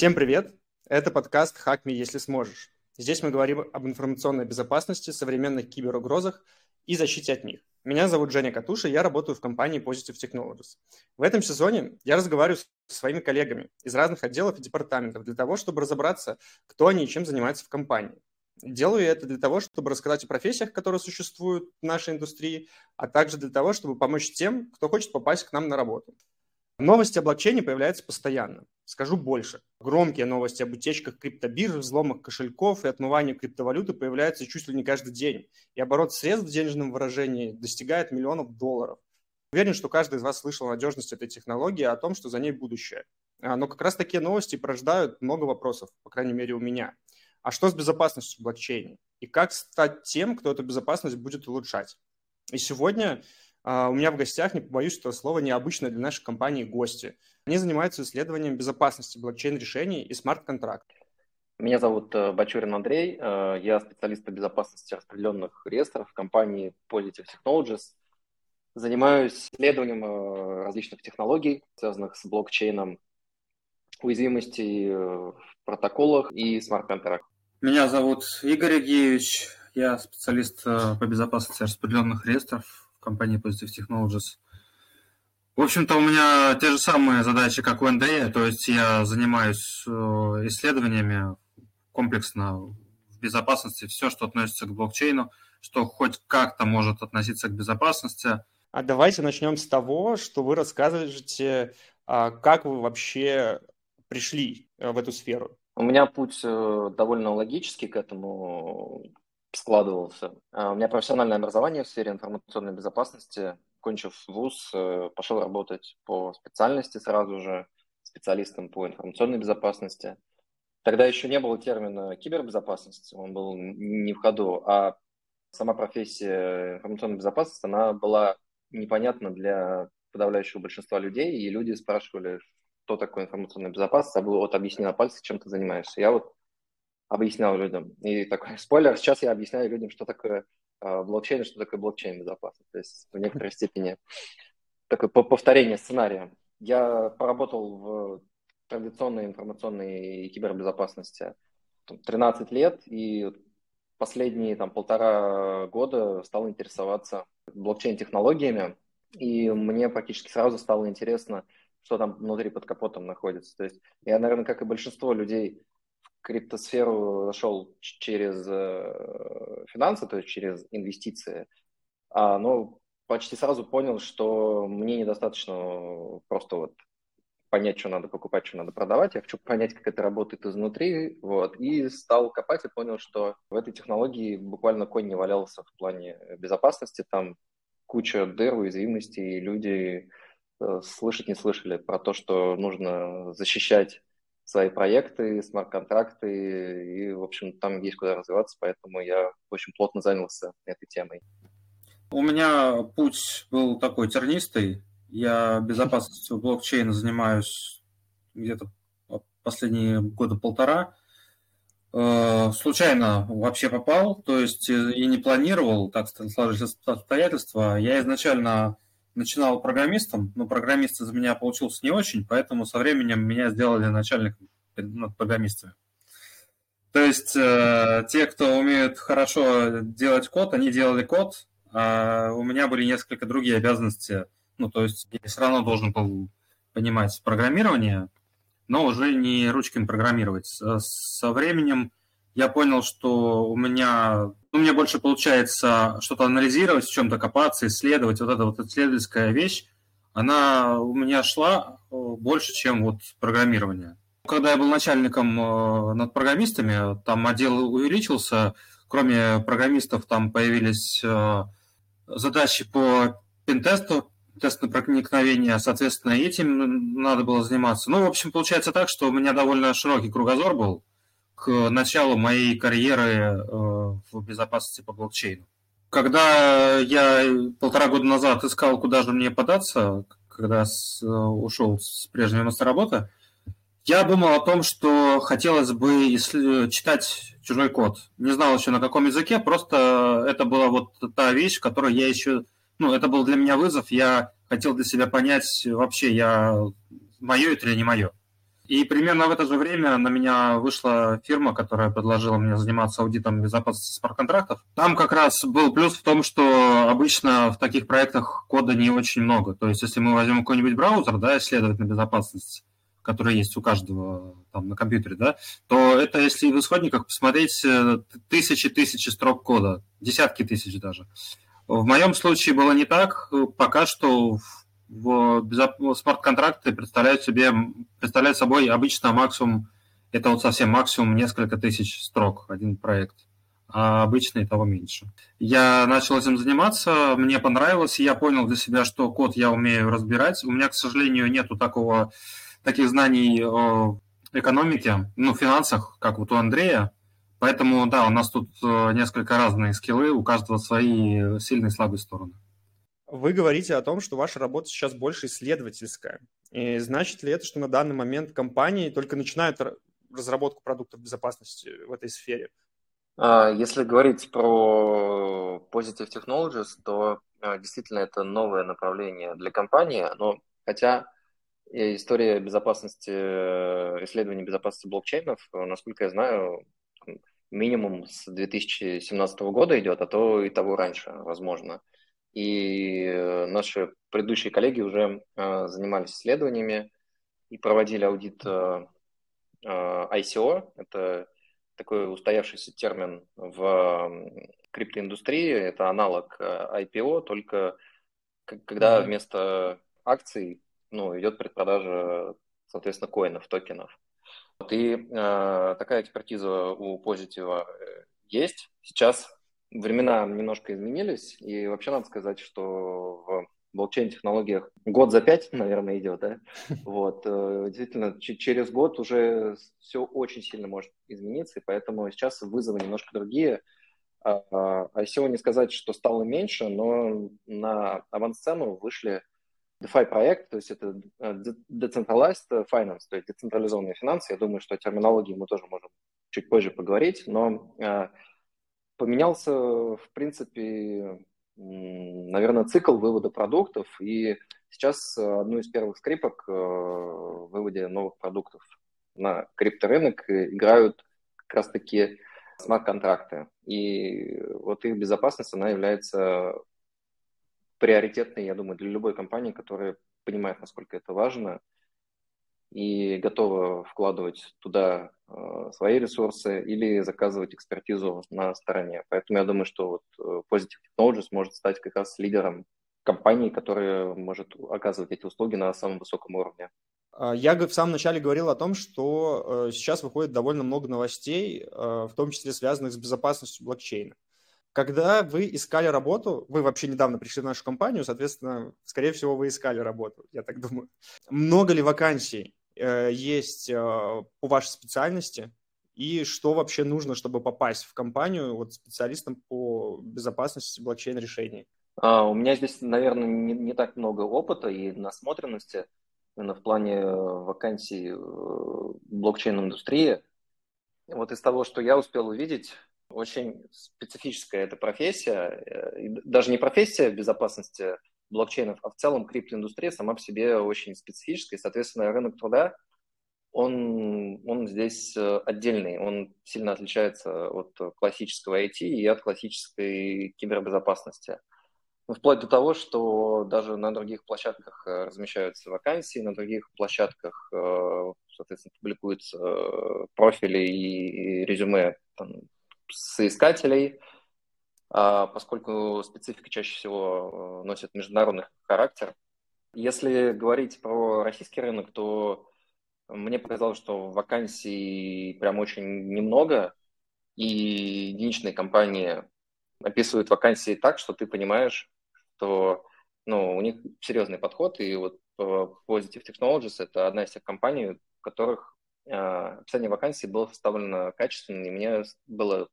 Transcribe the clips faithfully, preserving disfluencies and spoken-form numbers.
Всем привет! Это подкаст «HackMe, если сможешь». Здесь мы говорим об информационной безопасности, современных киберугрозах и защите от них. Меня зовут Женя Катуша, я работаю в компании Positive Technologies. В этом сезоне я разговариваю со своими коллегами из разных отделов и департаментов для того, чтобы разобраться, кто они и чем занимаются в компании. Делаю я это для того, чтобы рассказать о профессиях, которые существуют в нашей индустрии, а также для того, чтобы помочь тем, кто хочет попасть к нам на работу. Новости о блокчейне появляются постоянно. Скажу больше. Громкие новости об утечках криптобирж, взломах кошельков и отмывании криптовалюты появляются чуть ли не каждый день. И оборот средств в денежном выражении достигает миллионов долларов. Уверен, что каждый из вас слышал о надежности этой технологии, о том, что за ней будущее. Но как раз такие новости порождают много вопросов, по крайней мере у меня. А что с безопасностью в блокчейне? И как стать тем, кто эту безопасность будет улучшать? И сегодня... Uh, у меня в гостях, не побоюсь этого слова, необычные для нашей компании гости. Они занимаются исследованием безопасности блокчейн-решений и смарт-контрактов. Меня зовут Бачурин Андрей, я специалист по безопасности распределенных реестров в компании Positive Technologies. Занимаюсь исследованием различных технологий, связанных с блокчейном, уязвимостей в протоколах и смарт-контрактах. Меня зовут Игорь Агиевич, я специалист по безопасности распределенных реестров компании Positive Technologies. В общем-то, у меня те же самые задачи, как у Андрея, то есть я занимаюсь исследованиями комплексно в безопасности, все, что относится к блокчейну, что хоть как-то может относиться к безопасности. А давайте начнем с того, что вы рассказываете, как вы вообще пришли в эту сферу. У меня путь довольно логический к этому складывался. У меня профессиональное образование в сфере информационной безопасности. Кончив вуз, пошел работать по специальности сразу же, специалистом по информационной безопасности. Тогда еще не было термина кибербезопасность, он был не в ходу, а сама профессия информационной безопасности, она была непонятна для подавляющего большинства людей, и люди спрашивали, что такое информационная безопасность, а было вот объясни на пальцах, чем ты занимаешься. Я вот объяснял людям. И такой спойлер, сейчас я объясняю людям, что такое э, блокчейн, что такое блокчейн-безопасность. То есть в некоторой степени такое повторение сценария. Я поработал в традиционной информационной и кибербезопасности там, тринадцать лет, и последние там, полтора года стал интересоваться блокчейн-технологиями, и мне практически сразу стало интересно, что там внутри под капотом находится. То есть я, наверное, как и большинство людей, криптосферу зашел через финансы, то есть через инвестиции, а, но почти сразу понял, что мне недостаточно просто вот понять, что надо покупать, что надо продавать. Я хочу понять, как это работает изнутри, вот, и стал копать и понял, что в этой технологии буквально конь не валялся в плане безопасности, там куча дыр, уязвимостей, и люди слышать не слышали про то, что нужно защищать свои проекты, смарт-контракты, и, в общем, там есть куда развиваться, поэтому я очень плотно занялся этой темой. У меня путь был такой тернистый. Я безопасностью блокчейна занимаюсь где-то последние года полтора. Случайно вообще попал, то есть и не планировал, так сложились обстоятельства. Я изначально начинал программистом, но программист из меня получился не очень, поэтому со временем меня сделали начальником над программистами. То есть э, те, кто умеют хорошо делать код, они делали код, а у меня были несколько другие обязанности. Ну, то есть я все равно должен был понимать программирование, но уже не ручками программировать. Со временем я понял, что у меня... Ну, мне больше получается что-то анализировать, в чем-то копаться, исследовать. Вот эта вот исследовательская вещь, она у меня шла больше, чем вот программирование. Когда я был начальником над программистами, там отдел увеличился. Кроме программистов там появились задачи по пентесту, тест на проникновение, соответственно, этим надо было заниматься. Ну, в общем, получается так, что у меня довольно широкий кругозор был к началу моей карьеры в безопасности по блокчейну. Когда я полтора года назад искал, куда же мне податься, когда ушел с прежнего места работы, я думал о том, что хотелось бы читать чужой код. Не знал еще на каком языке, просто это была вот та вещь, которую я еще... Ну, это был для меня вызов, я хотел для себя понять, вообще я мое это или не мое. И примерно в это же время на меня вышла фирма, которая предложила мне заниматься аудитом безопасности смарт-контрактов. Там как раз был плюс в том, что обычно в таких проектах кода не очень много. То есть, если мы возьмем какой-нибудь браузер, да, исследовать на безопасность, который есть у каждого там на компьютере, да, то это, если в исходниках посмотреть, тысячи-тысячи строк кода, десятки тысяч даже. В моем случае было не так. Пока что смарт-контракты представляют себе, представляют собой обычно максимум, это вот совсем максимум несколько тысяч строк, один проект, а обычно и того меньше. Я начал этим заниматься, мне понравилось, и я понял для себя, что код я умею разбирать. У меня, к сожалению, нету такого, таких знаний о экономике, ну, финансах, как вот у Андрея. Поэтому, да, у нас тут несколько разные скиллы, у каждого свои сильные и слабые стороны. Вы говорите о том, что ваша работа сейчас больше исследовательская. И значит ли это, что на данный момент компании только начинают разработку продуктов безопасности в этой сфере? Если говорить про Positive Technologies, то действительно это новое направление для компании. Но хотя история безопасности, исследования безопасности блокчейнов, насколько я знаю, минимум с две тысячи семнадцатого года идет, а то и того раньше, возможно. И наши предыдущие коллеги уже э, занимались исследованиями и проводили аудит э, э, ай си о. Это такой устоявшийся термин в криптоиндустрии. Это аналог ай пи о, только когда вместо акций, ну, идет предпродажа, соответственно, коинов, токенов. И э, такая экспертиза у Positive есть. Сейчас времена немножко изменились, и вообще надо сказать, что в блокчейн-технологиях год за пять, наверное, идет, да? Вот, действительно, ч- через год уже все очень сильно может измениться, и поэтому сейчас вызовы немножко другие. ай си о не сказать, что стало меньше, но на авансцену вышли DeFi проект, то есть это Decentralized Finance, то есть децентрализованные финансы. Я думаю, что о терминологии мы тоже можем чуть позже поговорить, но поменялся, в принципе, наверное, цикл вывода продуктов, и сейчас одну из первых скрипок в выводе новых продуктов на крипторынок играют как раз-таки смарт-контракты. И вот их безопасность, она является приоритетной, я думаю, для любой компании, которая понимает, насколько это важно, и готова вкладывать туда э, свои ресурсы или заказывать экспертизу на стороне. Поэтому я думаю, что вот Positive Technologies может стать как раз лидером компании, которая может оказывать эти услуги на самом высоком уровне. Я в самом начале говорил о том, что сейчас выходит довольно много новостей, в том числе связанных с безопасностью блокчейна. Когда вы искали работу, вы вообще недавно пришли в нашу компанию, соответственно, скорее всего, вы искали работу, я так думаю. Много ли вакансий есть по вашей специальности, и что вообще нужно, чтобы попасть в компанию вот, специалистом по безопасности блокчейн-решений? А, у меня здесь, наверное, не, не так много опыта и насмотренности именно в плане вакансий в блокчейн-индустрии. Вот из того, что я успел увидеть, очень специфическая эта профессия, даже не профессия безопасности блокчейнов, а в целом криптоиндустрия сама по себе очень специфическая, и, соответственно, рынок труда, он, он здесь отдельный, он сильно отличается от классического ай ти и от классической кибербезопасности. Ну, вплоть до того, что даже на других площадках размещаются вакансии, на других площадках, соответственно, публикуются профили и резюме там, соискателей, поскольку специфика чаще всего носит международный характер. Если говорить про российский рынок, то мне показалось, что вакансий прям очень немного, и единичные компании описывают вакансии так, что ты понимаешь, что, ну, у них серьезный подход, и вот Positive Technologies – это одна из тех компаний, в которых описание вакансий было составлено качественно, и мне было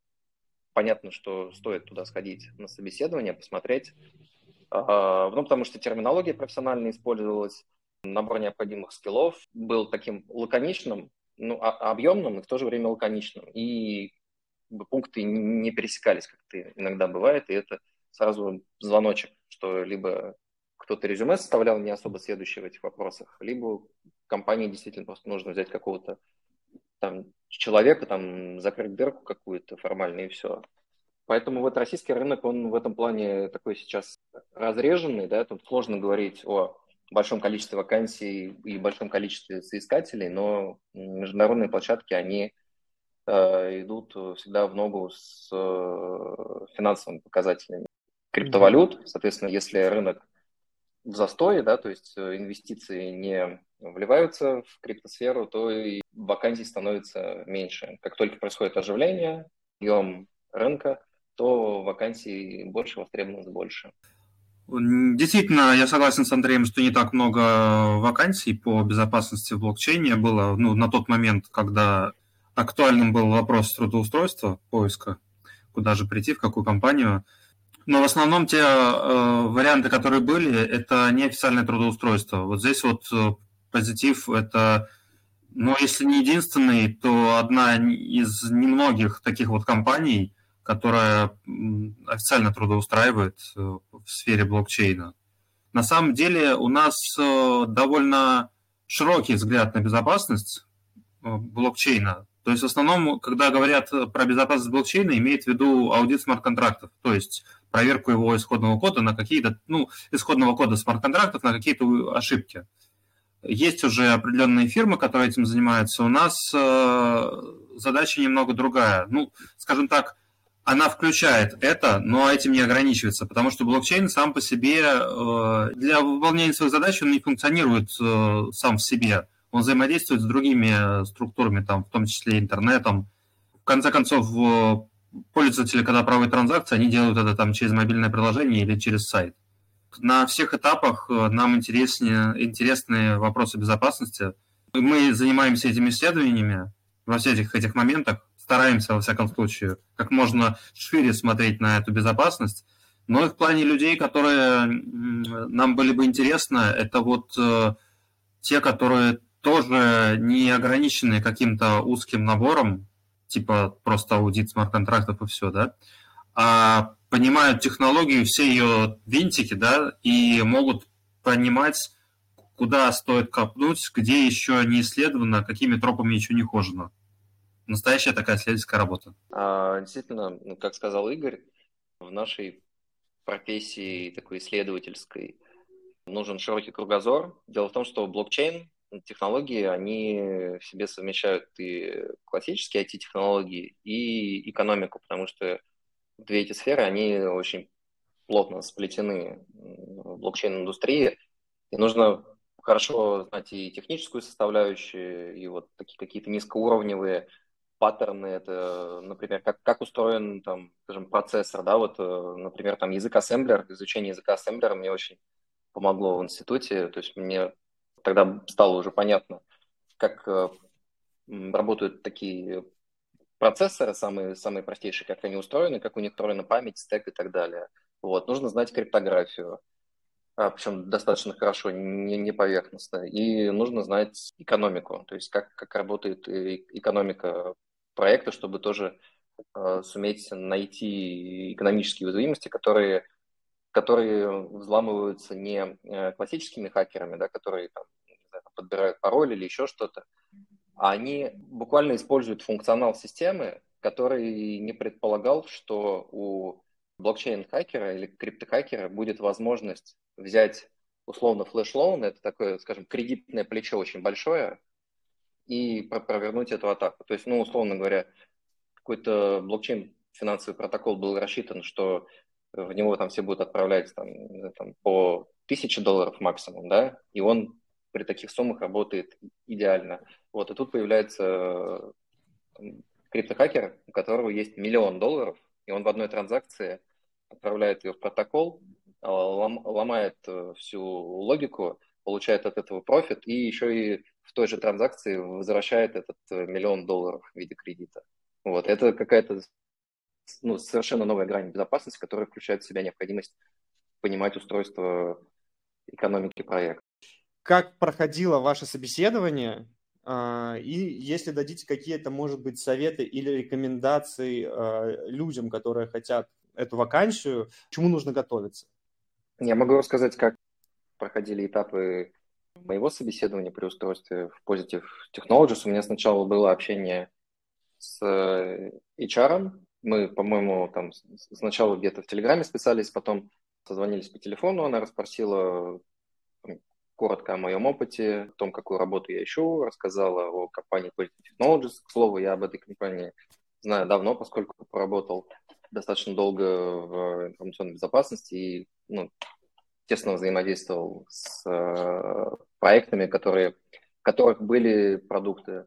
понятно, что стоит туда сходить на собеседование, посмотреть. Ну, потому что терминология профессионально использовалась, набор необходимых скиллов был таким лаконичным, ну, объемным и в то же время лаконичным. И пункты не пересекались, как это иногда бывает, и это сразу звоночек, что либо кто-то резюме составлял, не особо следующий в этих вопросах, либо компании действительно просто нужно взять какого-то там человека, там, закрыть дырку какую-то формально и все. Поэтому вот российский рынок, он в этом плане такой сейчас разреженный, да, тут сложно говорить о большом количестве вакансий и большом количестве соискателей, но международные площадки, они э, идут всегда в ногу с э, финансовыми показателями криптовалют. Соответственно, если рынок в застое, да, то есть инвестиции не вливаются в криптосферу, то и вакансий становится меньше. Как только происходит оживление, объем рынка, то вакансий больше, востребованность больше. Действительно, я согласен с Андреем, что не так много вакансий по безопасности в блокчейне было, ну, на тот момент, когда актуальным был вопрос трудоустройства, поиска, куда же прийти, в какую компанию. Но в основном те э, варианты, которые были, это неофициальное трудоустройство. Вот здесь вот позитив – это, ну, если не единственный, то одна из немногих таких вот компаний, которая официально трудоустраивает в сфере блокчейна. На самом деле у нас довольно широкий взгляд на безопасность блокчейна. То есть в основном, когда говорят про безопасность блокчейна, имеют в виду аудит смарт-контрактов, то есть проверку его исходного кода на какие-то, ну, исходного кода смарт-контрактов на какие-то ошибки. Есть уже определенные фирмы, которые этим занимаются. У нас задача немного другая. Ну, скажем так, она включает это, но этим не ограничивается, потому что блокчейн сам по себе для выполнения своих задач он не функционирует сам в себе. Он взаимодействует с другими структурами, там, в том числе интернетом. В конце концов, пользователи, когда проводят транзакции, они делают это там, через мобильное приложение или через сайт. На всех этапах нам интереснее, интересны вопросы безопасности. Мы занимаемся этими исследованиями во всех этих, этих моментах, стараемся, во всяком случае, как можно шире смотреть на эту безопасность. Но и в плане людей, которые нам были бы интересны, это вот э, те, которые тоже не ограничены каким-то узким набором, типа просто аудит смарт-контрактов и все, да, а понимают технологию, все ее винтики, да, и могут понимать, куда стоит копнуть, где еще не исследовано, какими тропами еще не хожено. Настоящая такая исследовательская работа. А, действительно, как сказал Игорь, в нашей профессии такой исследовательской нужен широкий кругозор. Дело в том, что блокчейн, технологии, они в себе совмещают и классические ай ти-технологии, и экономику, потому что две эти сферы, они очень плотно сплетены в блокчейн-индустрии, и нужно хорошо знать и техническую составляющую, и вот такие какие-то низкоуровневые паттерны, это, например, как, как устроен, там, скажем, процессор, да, вот, например, там, язык ассемблер, изучение языка ассемблера мне очень помогло в институте, то есть мне тогда стало уже понятно, как работают такие процессоры, самые, самые простейшие, как они устроены, как у них устроена память, стэк и так далее. Вот, нужно знать криптографию, причем достаточно хорошо, не, не поверхностно, и нужно знать экономику, то есть как, как работает экономика проекта, чтобы тоже э, суметь найти экономические уязвимости, которые, которые взламываются не классическими хакерами, да, которые там, не знаю, подбирают пароль или еще что-то, а они буквально используют функционал системы, который не предполагал, что у блокчейн-хакера или криптохакера будет возможность взять условно флеш-лоун, это такое, скажем, кредитное плечо очень большое, и провернуть эту атаку. То есть, ну, условно говоря, какой-то блокчейн-финансовый протокол был рассчитан, что в него там все будут отправлять там, там, по тысяче долларов максимум, да, и он при таких суммах работает идеально. Вот, и тут появляется там, криптохакер, у которого есть миллион долларов, и он в одной транзакции отправляет ее в протокол, ломает всю логику, получает от этого профит и еще и в той же транзакции возвращает этот миллион долларов в виде кредита. Вот. Это какая-то, ну, совершенно новая грань безопасности, которая включает в себя необходимость понимать устройство экономики проекта. Как проходило ваше собеседование? И если дадите какие-то, может быть, советы или рекомендации людям, которые хотят эту вакансию, к чему нужно готовиться? Я могу рассказать, как проходили этапы моего собеседования при устройстве в Positive Technologies. У меня сначала было общение с эйч ар. Мы, по-моему, там сначала где-то в Телеграме списались, потом созвонились по телефону, она расспросила коротко о моем опыте, о том, какую работу я ищу, рассказала о компании Positive Technologies. К слову, я об этой компании знаю давно, поскольку поработал достаточно долго в информационной безопасности и ну, тесно взаимодействовал с проектами, которые, в которых были продукты.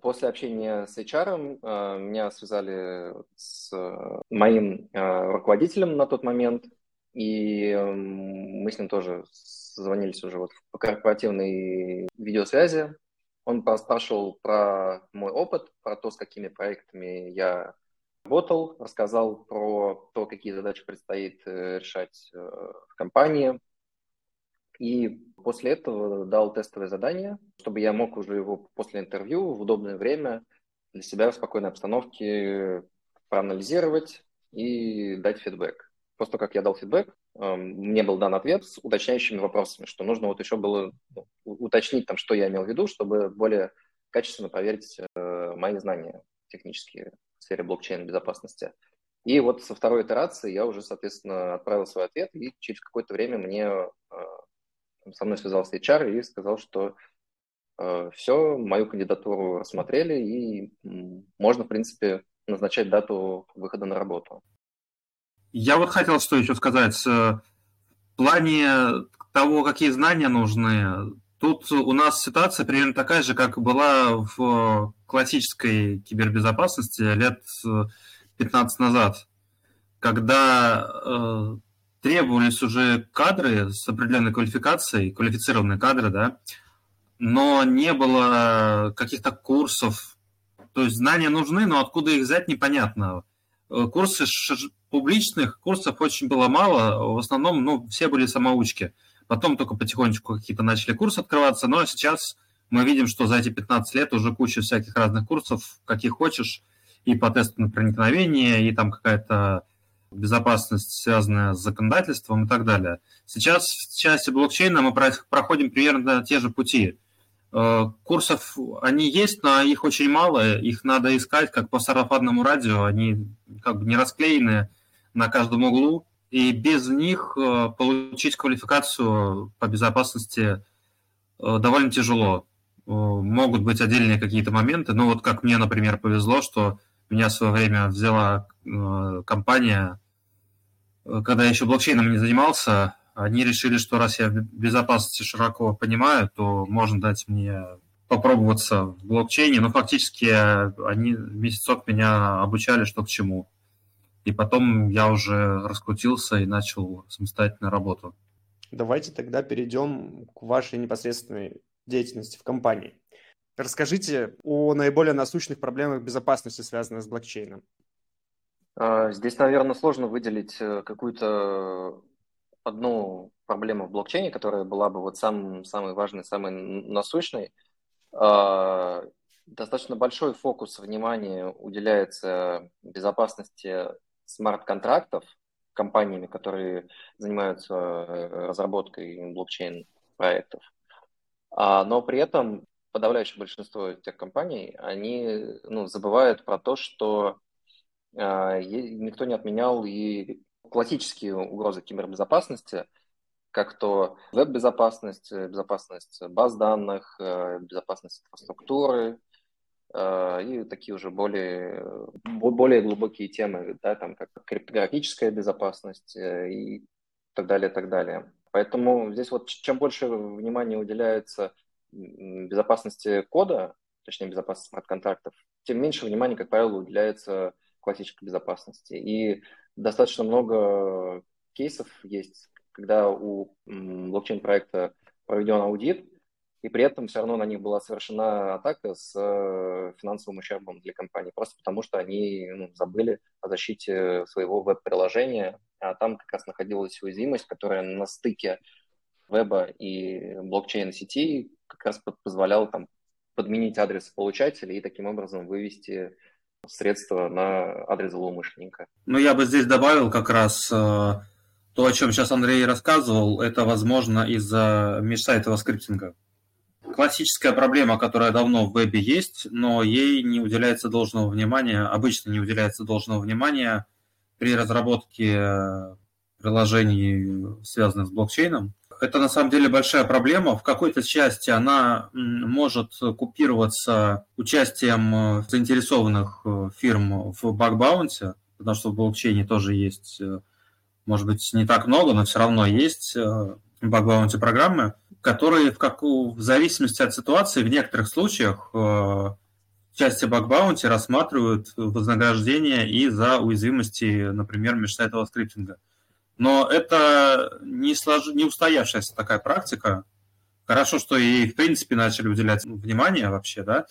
После общения с эйч ар меня связали с моим руководителем на тот момент, и мы с ним тоже созвонились уже вот по корпоративной видеосвязи. Он поспрашивал про мой опыт, про то, с какими проектами я работал, рассказал про то, какие задачи предстоит решать в компании. И после этого дал тестовое задание, чтобы я мог уже его после интервью в удобное время для себя в спокойной обстановке проанализировать и дать фидбэк. После того, как я дал фидбэк, мне был дан ответ с уточняющими вопросами, что нужно вот еще было уточнить, там, что я имел в виду, чтобы более качественно проверить мои знания технические в сфере блокчейн-безопасности. И вот со второй итерации я уже, соответственно, отправил свой ответ, и через какое-то время мне... со мной связался эйч ар и сказал, что э, все, мою кандидатуру рассмотрели, и можно, в принципе, назначать дату выхода на работу. Я вот хотел что еще сказать. В плане того, какие знания нужны, тут у нас ситуация примерно такая же, как была в классической кибербезопасности лет пятнадцать назад, когда... Э, требовались уже кадры с определенной квалификацией, квалифицированные кадры, да, но не было каких-то курсов. То есть знания нужны, но откуда их взять, непонятно. Курсы публичных, курсов очень было мало, в основном, ну, все были самоучки. Потом только потихонечку какие-то начали курсы открываться, но сейчас мы видим, что за эти пятнадцать лет уже куча всяких разных курсов, каких хочешь, и по тесту на проникновение, и там какая-то... безопасность, связанная с законодательством и так далее. Сейчас в части блокчейна мы проходим примерно те же пути. Курсов они есть, но их очень мало, их надо искать как по сарафанному радио, они как бы не расклеены на каждом углу, и без них получить квалификацию по безопасности довольно тяжело. Могут быть отдельные какие-то моменты, но вот как мне, например, повезло, что меня в свое время взяла э, компания, когда я еще блокчейном не занимался, они решили, что раз я в безопасности широко понимаю, то можно дать мне попробоваться в блокчейне. Но фактически они месяцок меня обучали, что к чему. И потом я уже раскрутился и начал самостоятельную работу. Давайте тогда перейдем к вашей непосредственной деятельности в компании. Расскажите о наиболее насущных проблемах безопасности, связанных с блокчейном. Здесь, наверное, сложно выделить какую-то одну проблему в блокчейне, которая была бы вот самой, самой важной, самой насущной. Достаточно большой фокус внимания уделяется безопасности смарт-контрактов компаниями, которые занимаются разработкой блокчейн-проектов. Но при этом подавляющее большинство тех компаний, они ну, забывают про то, что э, никто не отменял и классические угрозы кибербезопасности, как то веб-безопасность, безопасность баз данных, э, безопасность инфраструктуры э, и такие уже более, более глубокие темы, да, там, как криптографическая безопасность э, и так далее, так далее. Поэтому здесь вот чем больше внимания уделяется безопасности кода, точнее безопасности смарт-контрактов, тем меньше внимания, как правило, уделяется классической безопасности. И достаточно много кейсов есть, когда у блокчейн-проекта проведен аудит, и при этом все равно на них была совершена атака с финансовым ущербом для компании, просто потому что они ну, забыли о защите своего веб-приложения, а там как раз находилась уязвимость, которая на стыке веба и блокчейн-сети как раз позволял там подменить адрес получателя и таким образом вывести средства на адрес злоумышленника. Ну, я бы здесь добавил как раз э, То, о чем сейчас Андрей рассказывал, это, возможно, из-за межсайтового скриптинга. Классическая проблема, которая давно в вебе есть, но ей не уделяется должного внимания, обычно не уделяется должного внимания при разработке приложений, связанных с блокчейном. Это на самом деле большая проблема. В какой-то части она может купироваться участием заинтересованных фирм в баг-баунте, потому что в блокчейне тоже есть, может быть, не так много, но все равно есть баг-баунти программы, которые в, как, в зависимости от ситуации в некоторых случаях в части баг-баунти рассматривают вознаграждение и за уязвимости, например, межсайтового скриптинга. Но это не, слож... не устоявшаяся такая практика. Хорошо, что ей, в принципе, начали уделять внимание вообще, да,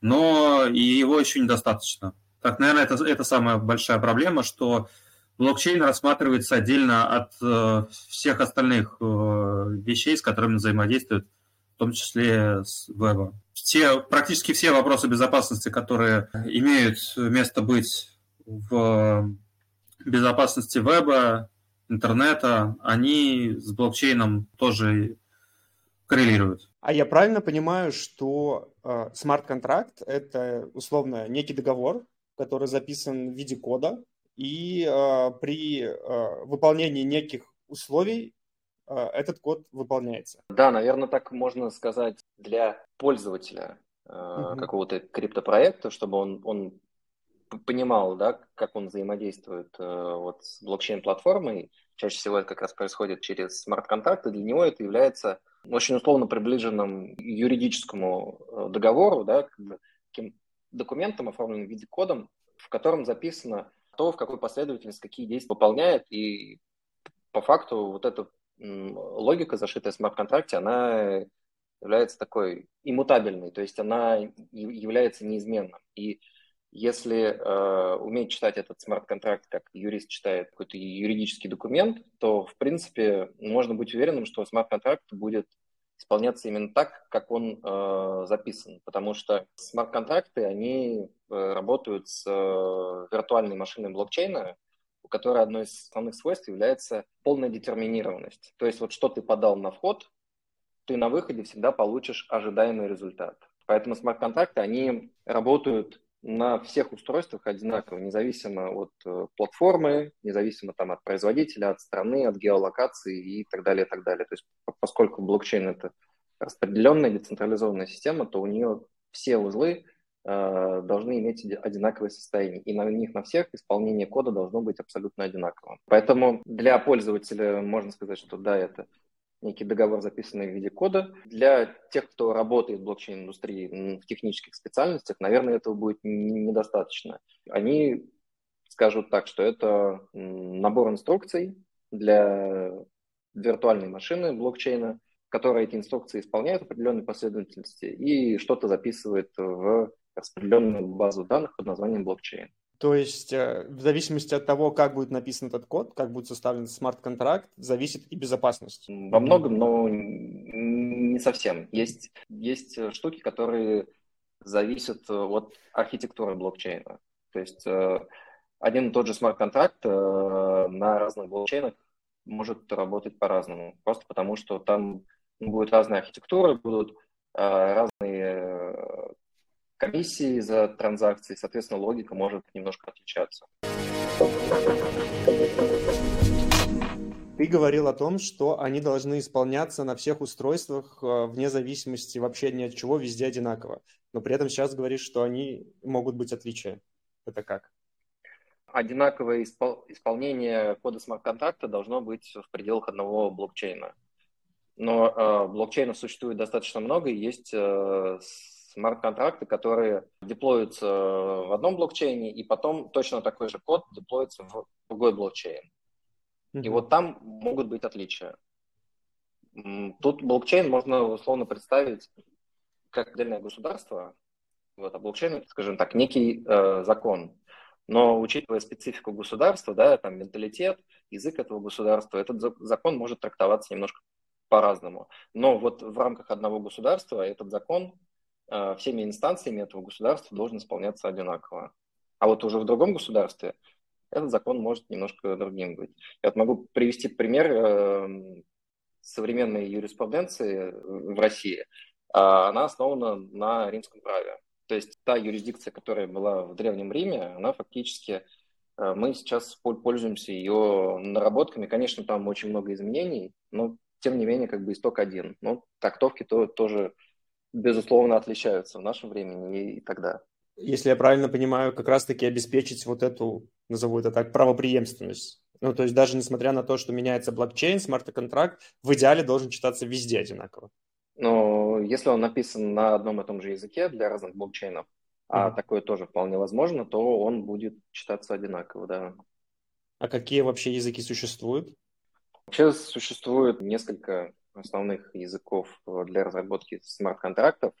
но и его еще недостаточно. Так, наверное, это, это самая большая проблема, что блокчейн рассматривается отдельно от э, всех остальных э, вещей, с которыми взаимодействует, в том числе с вебом. Все, практически все вопросы безопасности, которые имеют место быть в безопасности веба, интернета, они с блокчейном тоже коррелируют. А я правильно понимаю, что э, смарт-контракт – это, условно, некий договор, который записан в виде кода, и э, при э, выполнении неких условий э, этот код выполняется? Да, наверное, так можно сказать для пользователя э, mm-hmm. какого-то криптопроекта, чтобы он... он... понимал, да, как он взаимодействует э, вот, с блокчейн-платформой. Чаще всего это как раз происходит через смарт-контракты. Для него это является очень условно приближенным юридическому договору, да, таким документом, оформленным в виде кода, в котором записано то, в какой последовательности какие действия выполняет. И по факту вот эта м, логика, зашитая в смарт-контракте, она является такой иммутабельной, то есть она является неизменной. И если э, уметь читать этот смарт-контракт, как юрист читает какой-то юридический документ, то, в принципе, можно быть уверенным, что смарт-контракт будет исполняться именно так, как он э, записан. Потому что смарт-контракты, они э, работают с э, виртуальной машиной блокчейна, у которой одно из основных свойств является полная детерминированность. То есть вот что ты подал на вход, ты на выходе всегда получишь ожидаемый результат. Поэтому смарт-контракты, они работают на всех устройствах одинаково, независимо от э, платформы, независимо там, от производителя, от страны, от геолокации и так далее, и так далее. То есть поскольку блокчейн – это распределенная децентрализованная система, то у нее все узлы э, должны иметь одинаковое состояние, и на них на всех исполнение кода должно быть абсолютно одинаковым. Поэтому для пользователя можно сказать, что да, это некий договор, записанный в виде кода. Для тех, кто работает в блокчейн-индустрии в технических специальностях, наверное, этого будет недостаточно. Они скажут так, что это набор инструкций для виртуальной машины блокчейна, которая эти инструкции исполняет в определенной последовательности и что-то записывает в распределенную базу данных под названием блокчейн. То есть в зависимости от того, как будет написан этот код, как будет составлен смарт-контракт, зависит и безопасность. Во многом, но не совсем. Есть, есть штуки, которые зависят от архитектуры блокчейна. То есть один и тот же смарт-контракт на разных блокчейнах может работать по-разному. Просто потому, что там будут разные архитектуры, будут разные комиссии за транзакции, соответственно, логика может немножко отличаться. Ты говорил о том, что они должны исполняться на всех устройствах, вне зависимости вообще ни от чего, везде одинаково. Но при этом сейчас говоришь, что они могут быть отличия. Это как? Одинаковое испол- исполнение кода смарт-контракта должно быть в пределах одного блокчейна. Но э, блокчейнов существует достаточно много, и есть... Э, смарт-контракты, которые деплоятся в одном блокчейне, и потом точно такой же код деплоится в другой блокчейн. Mm-hmm. И вот там могут быть отличия. Тут блокчейн можно условно представить как отдельное государство, вот, а блокчейн, скажем так, некий э, закон. Но учитывая специфику государства, да, там менталитет, язык этого государства, этот закон может трактоваться немножко по-разному. Но вот в рамках одного государства этот закон всеми инстанциями этого государства должен исполняться одинаково. А вот уже в другом государстве этот закон может немножко другим быть. Я вот могу привести пример современной юриспруденции в России. Она основана на римском праве. То есть та юрисдикция, которая была в Древнем Риме, она фактически... Мы сейчас пользуемся ее наработками. Конечно, там очень много изменений, но тем не менее как бы исток один. Но трактовки то, тоже, безусловно, отличаются в нашем времени и тогда. Если я правильно понимаю, как раз-таки обеспечить вот эту, назову это так, правопреемственность. Ну, то есть даже несмотря на то, что меняется блокчейн, смарт-контракт, в идеале должен читаться везде одинаково. Ну, если он написан на одном и том же языке для разных блокчейнов, а mm-hmm. такое тоже вполне возможно, то он будет читаться одинаково, да. А какие вообще языки существуют? Сейчас существует несколько основных языков для разработки смарт-контрактов,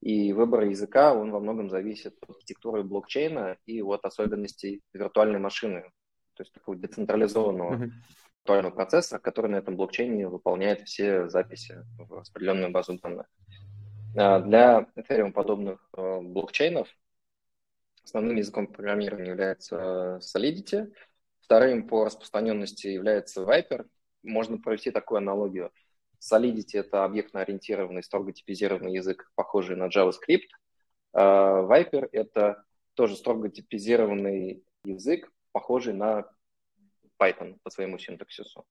и выбор языка, он во многом зависит от архитектуры блокчейна и от особенностей виртуальной машины, то есть такого децентрализованного mm-hmm. виртуального процессора, который на этом блокчейне выполняет все записи в распределенную базу данных. Для Ethereum подобных блокчейнов основным языком программирования является Solidity, вторым по распространенности является Vyper. Можно провести такую аналогию. Solidity – это объектно-ориентированный, строго типизированный язык, похожий на JavaScript. Vyper – это тоже строго типизированный язык, похожий на Python по своему синтаксису.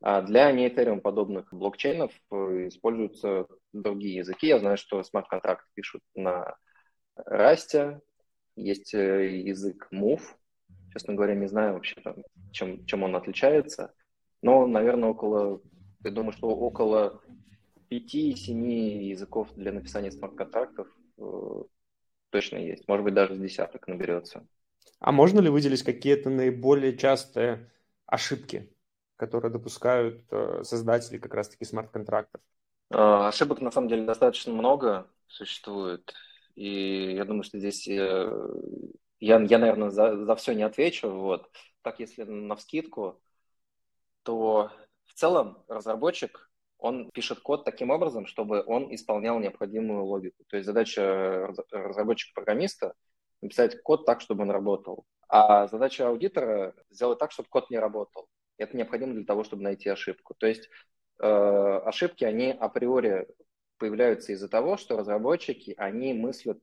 Для не-Ethereum подобных блокчейнов используются другие языки. Я знаю, что смарт-контракт пишут на Rust, есть язык Move. Честно говоря, не знаю вообще, там, чем, чем он отличается. Но, наверное, около, я думаю, что около пяти-семи языков для написания смарт-контрактов точно есть. Может быть, даже с десяток наберется. А можно ли выделить какие-то наиболее частые ошибки, которые допускают создатели как раз-таки смарт-контрактов? Ошибок, на самом деле, достаточно много существует. И я думаю, что здесь я, я наверное, за, за все не отвечу. Вот. Так, если навскидку, то в целом разработчик, он пишет код таким образом, чтобы он исполнял необходимую логику. То есть задача разработчика-программиста – написать код так, чтобы он работал. А задача аудитора – сделать так, чтобы код не работал. Это необходимо для того, чтобы найти ошибку. То есть э, ошибки, они априори появляются из-за того, что разработчики, они мыслят,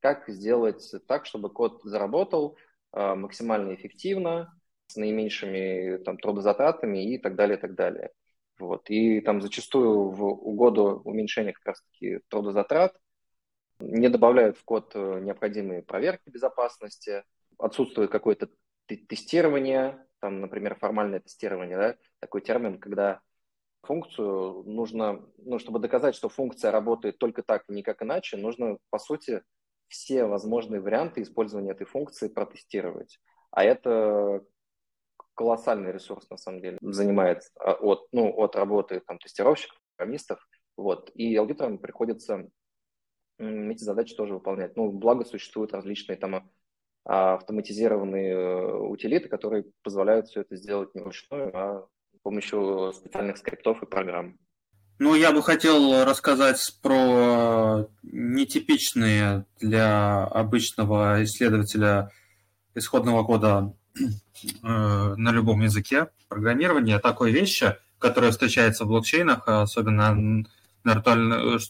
как сделать так, чтобы код заработал э, максимально эффективно, с наименьшими там, трудозатратами и так далее, и так далее. Вот. И там зачастую в угоду уменьшения как раз-таки трудозатрат не добавляют в код необходимые проверки безопасности, отсутствует какое-то тестирование, там, например, формальное тестирование, да, такой термин, когда функцию нужно, ну, чтобы доказать, что функция работает только так и никак иначе, нужно, по сути, все возможные варианты использования этой функции протестировать. А это колоссальный ресурс, на самом деле, занимает от, ну, от работы там, тестировщиков, программистов, вот, и аудиторам приходится эти задачи тоже выполнять. Ну, благо существуют различные там автоматизированные утилиты, которые позволяют все это сделать не вручную, а с помощью специальных скриптов и программ. Ну, я бы хотел рассказать про нетипичные для обычного исследователя исходного кода на любом языке программирования, такой вещи, которая встречается в блокчейнах, особенно на виртуальных,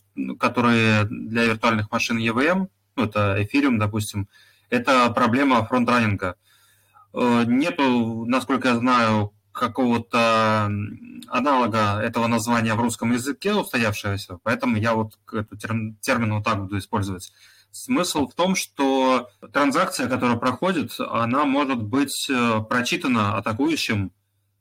которые для виртуальных машин и ви эм, ну, это Ethereum, допустим. Это проблема фронтранинга. Нету, насколько я знаю, какого-то аналога этого названия в русском языке устоявшегося, поэтому я вот этот термин вот так буду использовать. Смысл в том, что транзакция, которая проходит, она может быть прочитана атакующим,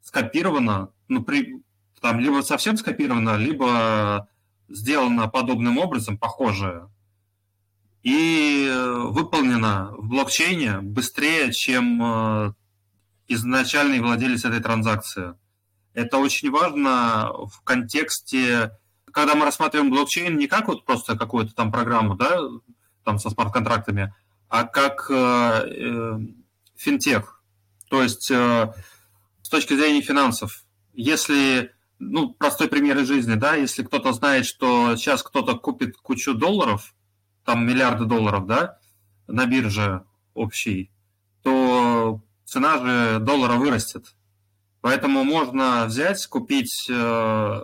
скопирована, ну, при, там, либо совсем скопирована, либо сделана подобным образом, похожая, и выполнена в блокчейне быстрее, чем изначальный владелец этой транзакции. Это очень важно в контексте, когда мы рассматриваем блокчейн не как вот просто какую-то там программу, да, там со смарт-контрактами, а как финтех. То есть с точки зрения финансов. Если, ну, простой пример из жизни, да, если кто-то знает, что сейчас кто-то купит кучу долларов, там миллиарды долларов, да, на бирже общей, то цена же доллара вырастет. Поэтому можно взять, купить э,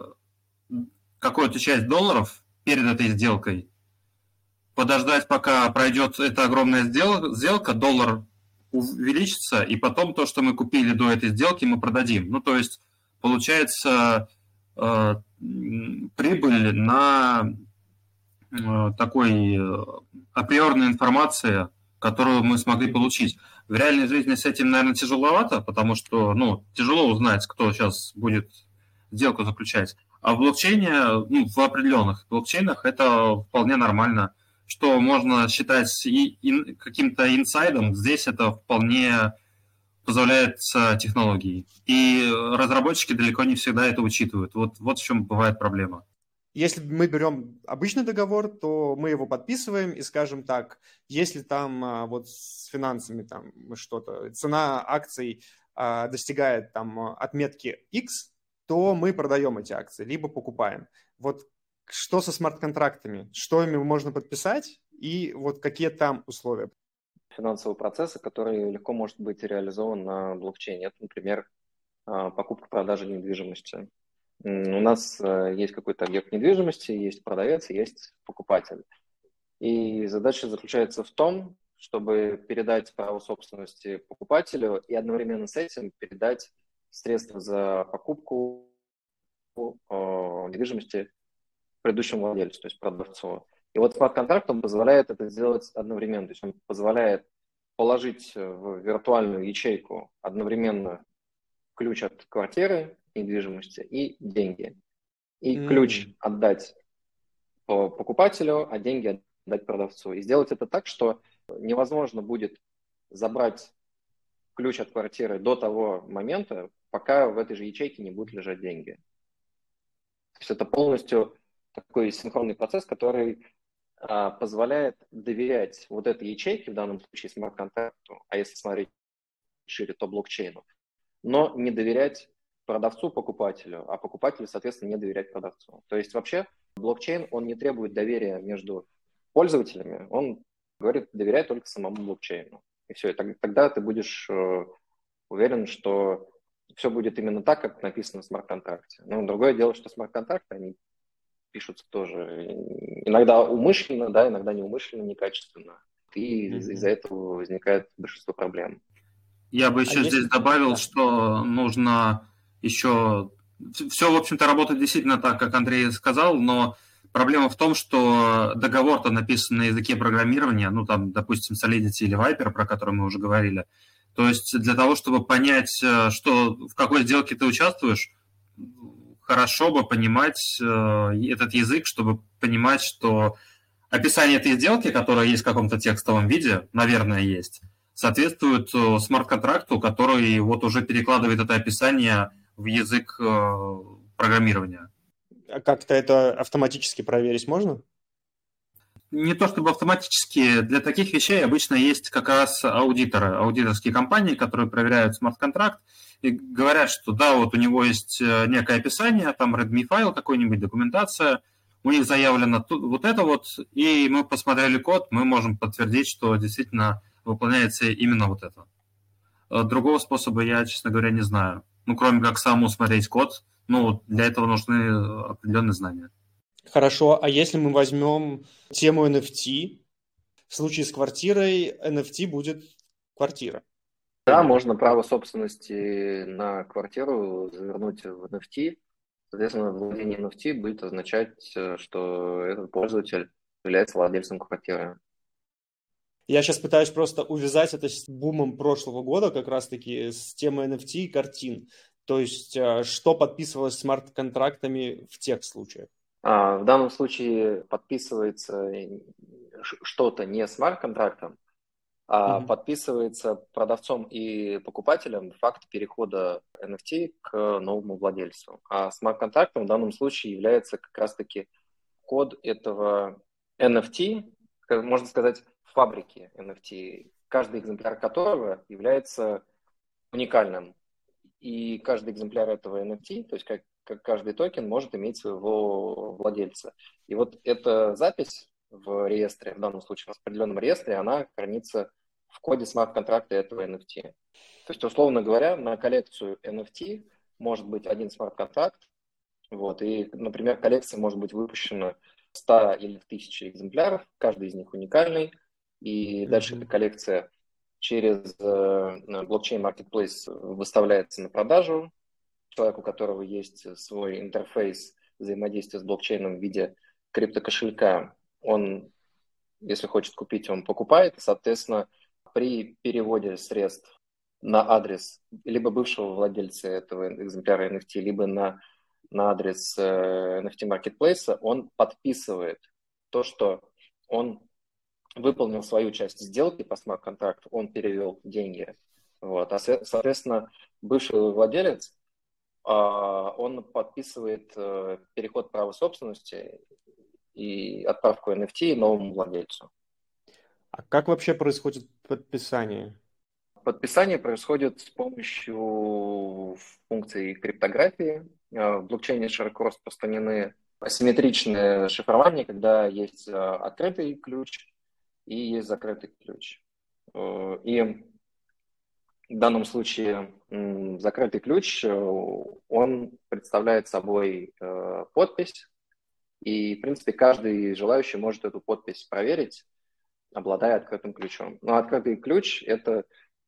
какую-то часть долларов перед этой сделкой, подождать, пока пройдет эта огромная сдел- сделка, доллар увеличится, и потом то, что мы купили до этой сделки, мы продадим. Ну, то есть, получается, э, прибыль на э, такой э, априорной информации, которую мы смогли получить. В реальной жизни с этим, наверное, тяжеловато, потому что, ну, тяжело узнать, кто сейчас будет сделку заключать. А в блокчейне, ну, в определенных блокчейнах это вполне нормально, что можно считать и, и каким-то инсайдом. Здесь это вполне позволяется технологией. И разработчики далеко не всегда это учитывают. Вот, вот в чем бывает проблема. Если мы берем обычный договор, то мы его подписываем и скажем так, если там вот с финансами там что-то, цена акций а, достигает там отметки X, то мы продаем эти акции, либо покупаем. Вот что со смарт-контрактами? Что ими можно подписать и вот какие там условия? Финансовые процессы, которые легко может быть реализован на блокчейне. Это, например, покупка-продажа недвижимости. У нас есть какой-то объект недвижимости, есть продавец, есть покупатель. И задача заключается в том, чтобы передать право собственности покупателю и одновременно с этим передать средства за покупку недвижимости предыдущему владельцу, то есть продавцу. И вот смарт-контракт позволяет это сделать одновременно. То есть он позволяет положить в виртуальную ячейку одновременно ключ от квартиры, недвижимости и деньги. И mm-hmm. ключ отдать покупателю, а деньги отдать продавцу. И сделать это так, что невозможно будет забрать ключ от квартиры до того момента, пока в этой же ячейке не будут лежать деньги. То есть это полностью такой синхронный процесс, который а, позволяет доверять вот этой ячейке, в данном случае смарт-контракту, а если смотреть шире, то блокчейну, но не доверять продавцу, покупателю, а покупателю, соответственно, не доверять продавцу. То есть вообще блокчейн, он не требует доверия между пользователями, он говорит, доверяй только самому блокчейну. И все, и тогда ты будешь уверен, что все будет именно так, как написано в смарт-контракте. Но другое дело, что смарт-контракты, они пишутся тоже иногда умышленно, да, иногда неумышленно, некачественно. И mm-hmm. из-за этого возникает большинство проблем. Я бы еще а здесь есть... добавил, да. что нужно... Еще все, в общем-то, работает действительно так, как Андрей сказал, но проблема в том, что договор-то написан на языке программирования, ну, там, допустим, Solidity или Vyper, про который мы уже говорили. То есть для того, чтобы понять, что, в какой сделке ты участвуешь, хорошо бы понимать этот язык, чтобы понимать, что описание этой сделки, которая есть в каком-то текстовом виде, наверное, есть, соответствует смарт-контракту, который вот уже перекладывает это описание в язык э, программирования. А как-то это автоматически проверить можно? Не то чтобы автоматически. Для таких вещей обычно есть как раз аудиторы, аудиторские компании, которые проверяют смарт-контракт и говорят, что да, вот у него есть некое описание, там Redmi файл какой-нибудь, документация, у них заявлено вот это вот, и мы посмотрели код, мы можем подтвердить, что действительно выполняется именно вот это. Другого способа я, честно говоря, не знаю. Ну, кроме как самому смотреть код, ну, для этого нужны определенные знания. Хорошо, а если мы возьмем тему эн эф ти, в случае с квартирой эн эф ти будет квартира? Да, можно право собственности на квартиру завернуть в эн эф ти. Соответственно, владение эн эф ти будет означать, что этот пользователь является владельцем квартиры. Я сейчас пытаюсь просто увязать это с бумом прошлого года, как раз-таки с темой эн эф ти и картин. То есть, что подписывалось смарт-контрактами в тех случаях? А, в данном случае подписывается что-то не смарт-контрактом, а mm-hmm. подписывается продавцом и покупателем факт перехода эн эф ти к новому владельцу. А смарт-контрактом в данном случае является как раз-таки код этого эн эф ти, можно сказать, фабрики эн эф ти, каждый экземпляр которого является уникальным. И каждый экземпляр этого эн эф ти, то есть как, как каждый токен, может иметь своего владельца. И вот эта запись в реестре, в данном случае в распределенном реестре, она хранится в коде смарт-контракта этого эн эф ти. То есть, условно говоря, на коллекцию эн эф ти может быть один смарт-контракт, вот, и, например, коллекция может быть выпущена ста или тысячи экземпляров, каждый из них уникальный, и дальше эта коллекция через блокчейн-маркетплейс выставляется на продажу. Человек, у которого есть свой интерфейс взаимодействия с блокчейном в виде криптокошелька, он, если хочет купить, он покупает. Соответственно, при переводе средств на адрес либо бывшего владельца этого экземпляра эн эф ти, либо на, на адрес эн эф ти-маркетплейса, он подписывает то, что он выполнил свою часть сделки по смарт-контракту, он перевел деньги. Вот. А, соответственно, бывший владелец, он подписывает переход права собственности и отправку эн эф ти новому владельцу. А как вообще происходит подписание? Подписание происходит с помощью функций криптографии. В блокчейне широко распространены асимметричное шифрование, когда есть открытый ключ и есть закрытый ключ. И в данном случае закрытый ключ, он представляет собой подпись, и, в принципе, каждый желающий может эту подпись проверить, обладая открытым ключом. Но открытый ключ – это,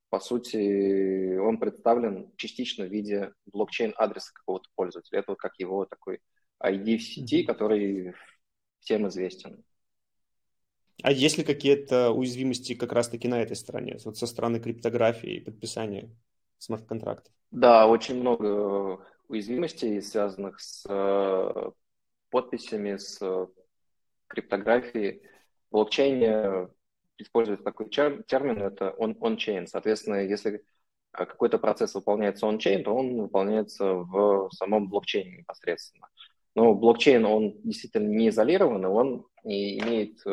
по сути, он представлен частично в виде блокчейн-адреса какого-то пользователя. Это вот как его такой ай ди в сети, который всем известен. А есть ли какие-то уязвимости как раз-таки на этой стороне, вот со стороны криптографии и подписания смарт-контрактов? Да, очень много уязвимостей, связанных с подписями, с криптографией. В блокчейне используется такой термин, это on-chain. Соответственно, если какой-то процесс выполняется on-chain, то он выполняется в самом блокчейне непосредственно. Но блокчейн, он действительно не изолирован, и он не имеет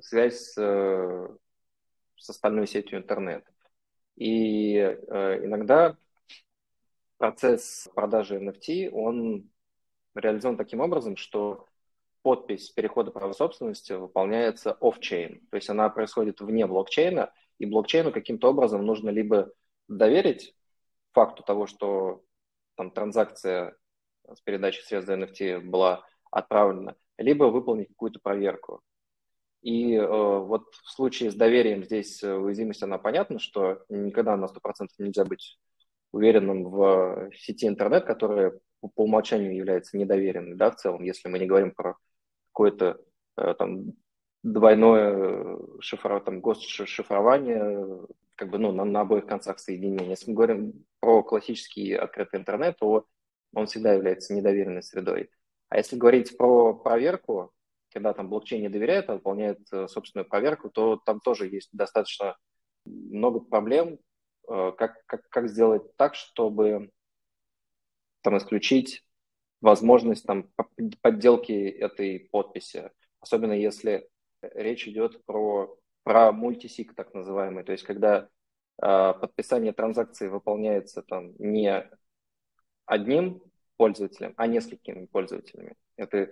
связь с, с остальной сетью интернета. И э, иногда процесс продажи эн эф ти, он реализован таким образом, что подпись перехода права собственности выполняется off-chain, то есть она происходит вне блокчейна, и блокчейну каким-то образом нужно либо доверить факту того, что там транзакция с передачей средств за эн эф ти была отправлена, либо выполнить какую-то проверку. И э, вот в случае с доверием здесь уязвимость, она понятна, что никогда на сто процентов нельзя быть уверенным в сети интернет, которая по умолчанию является недоверенной, да, в целом, если мы не говорим про какое-то э, там двойное шифро, там, госшифрование, как бы, ну, на, на обоих концах соединения. Если мы говорим про классический открытый интернет, то он всегда является недоверенной средой. А если говорить про проверку, когда там блокчейн не доверяет, а выполняет собственную проверку, то там тоже есть достаточно много проблем, как, как, как сделать так, чтобы там исключить возможность там подделки этой подписи, особенно если речь идет про, про мультисиг, так называемый, то есть когда э, подписание транзакции выполняется там не одним пользователем, а несколькими пользователями. Это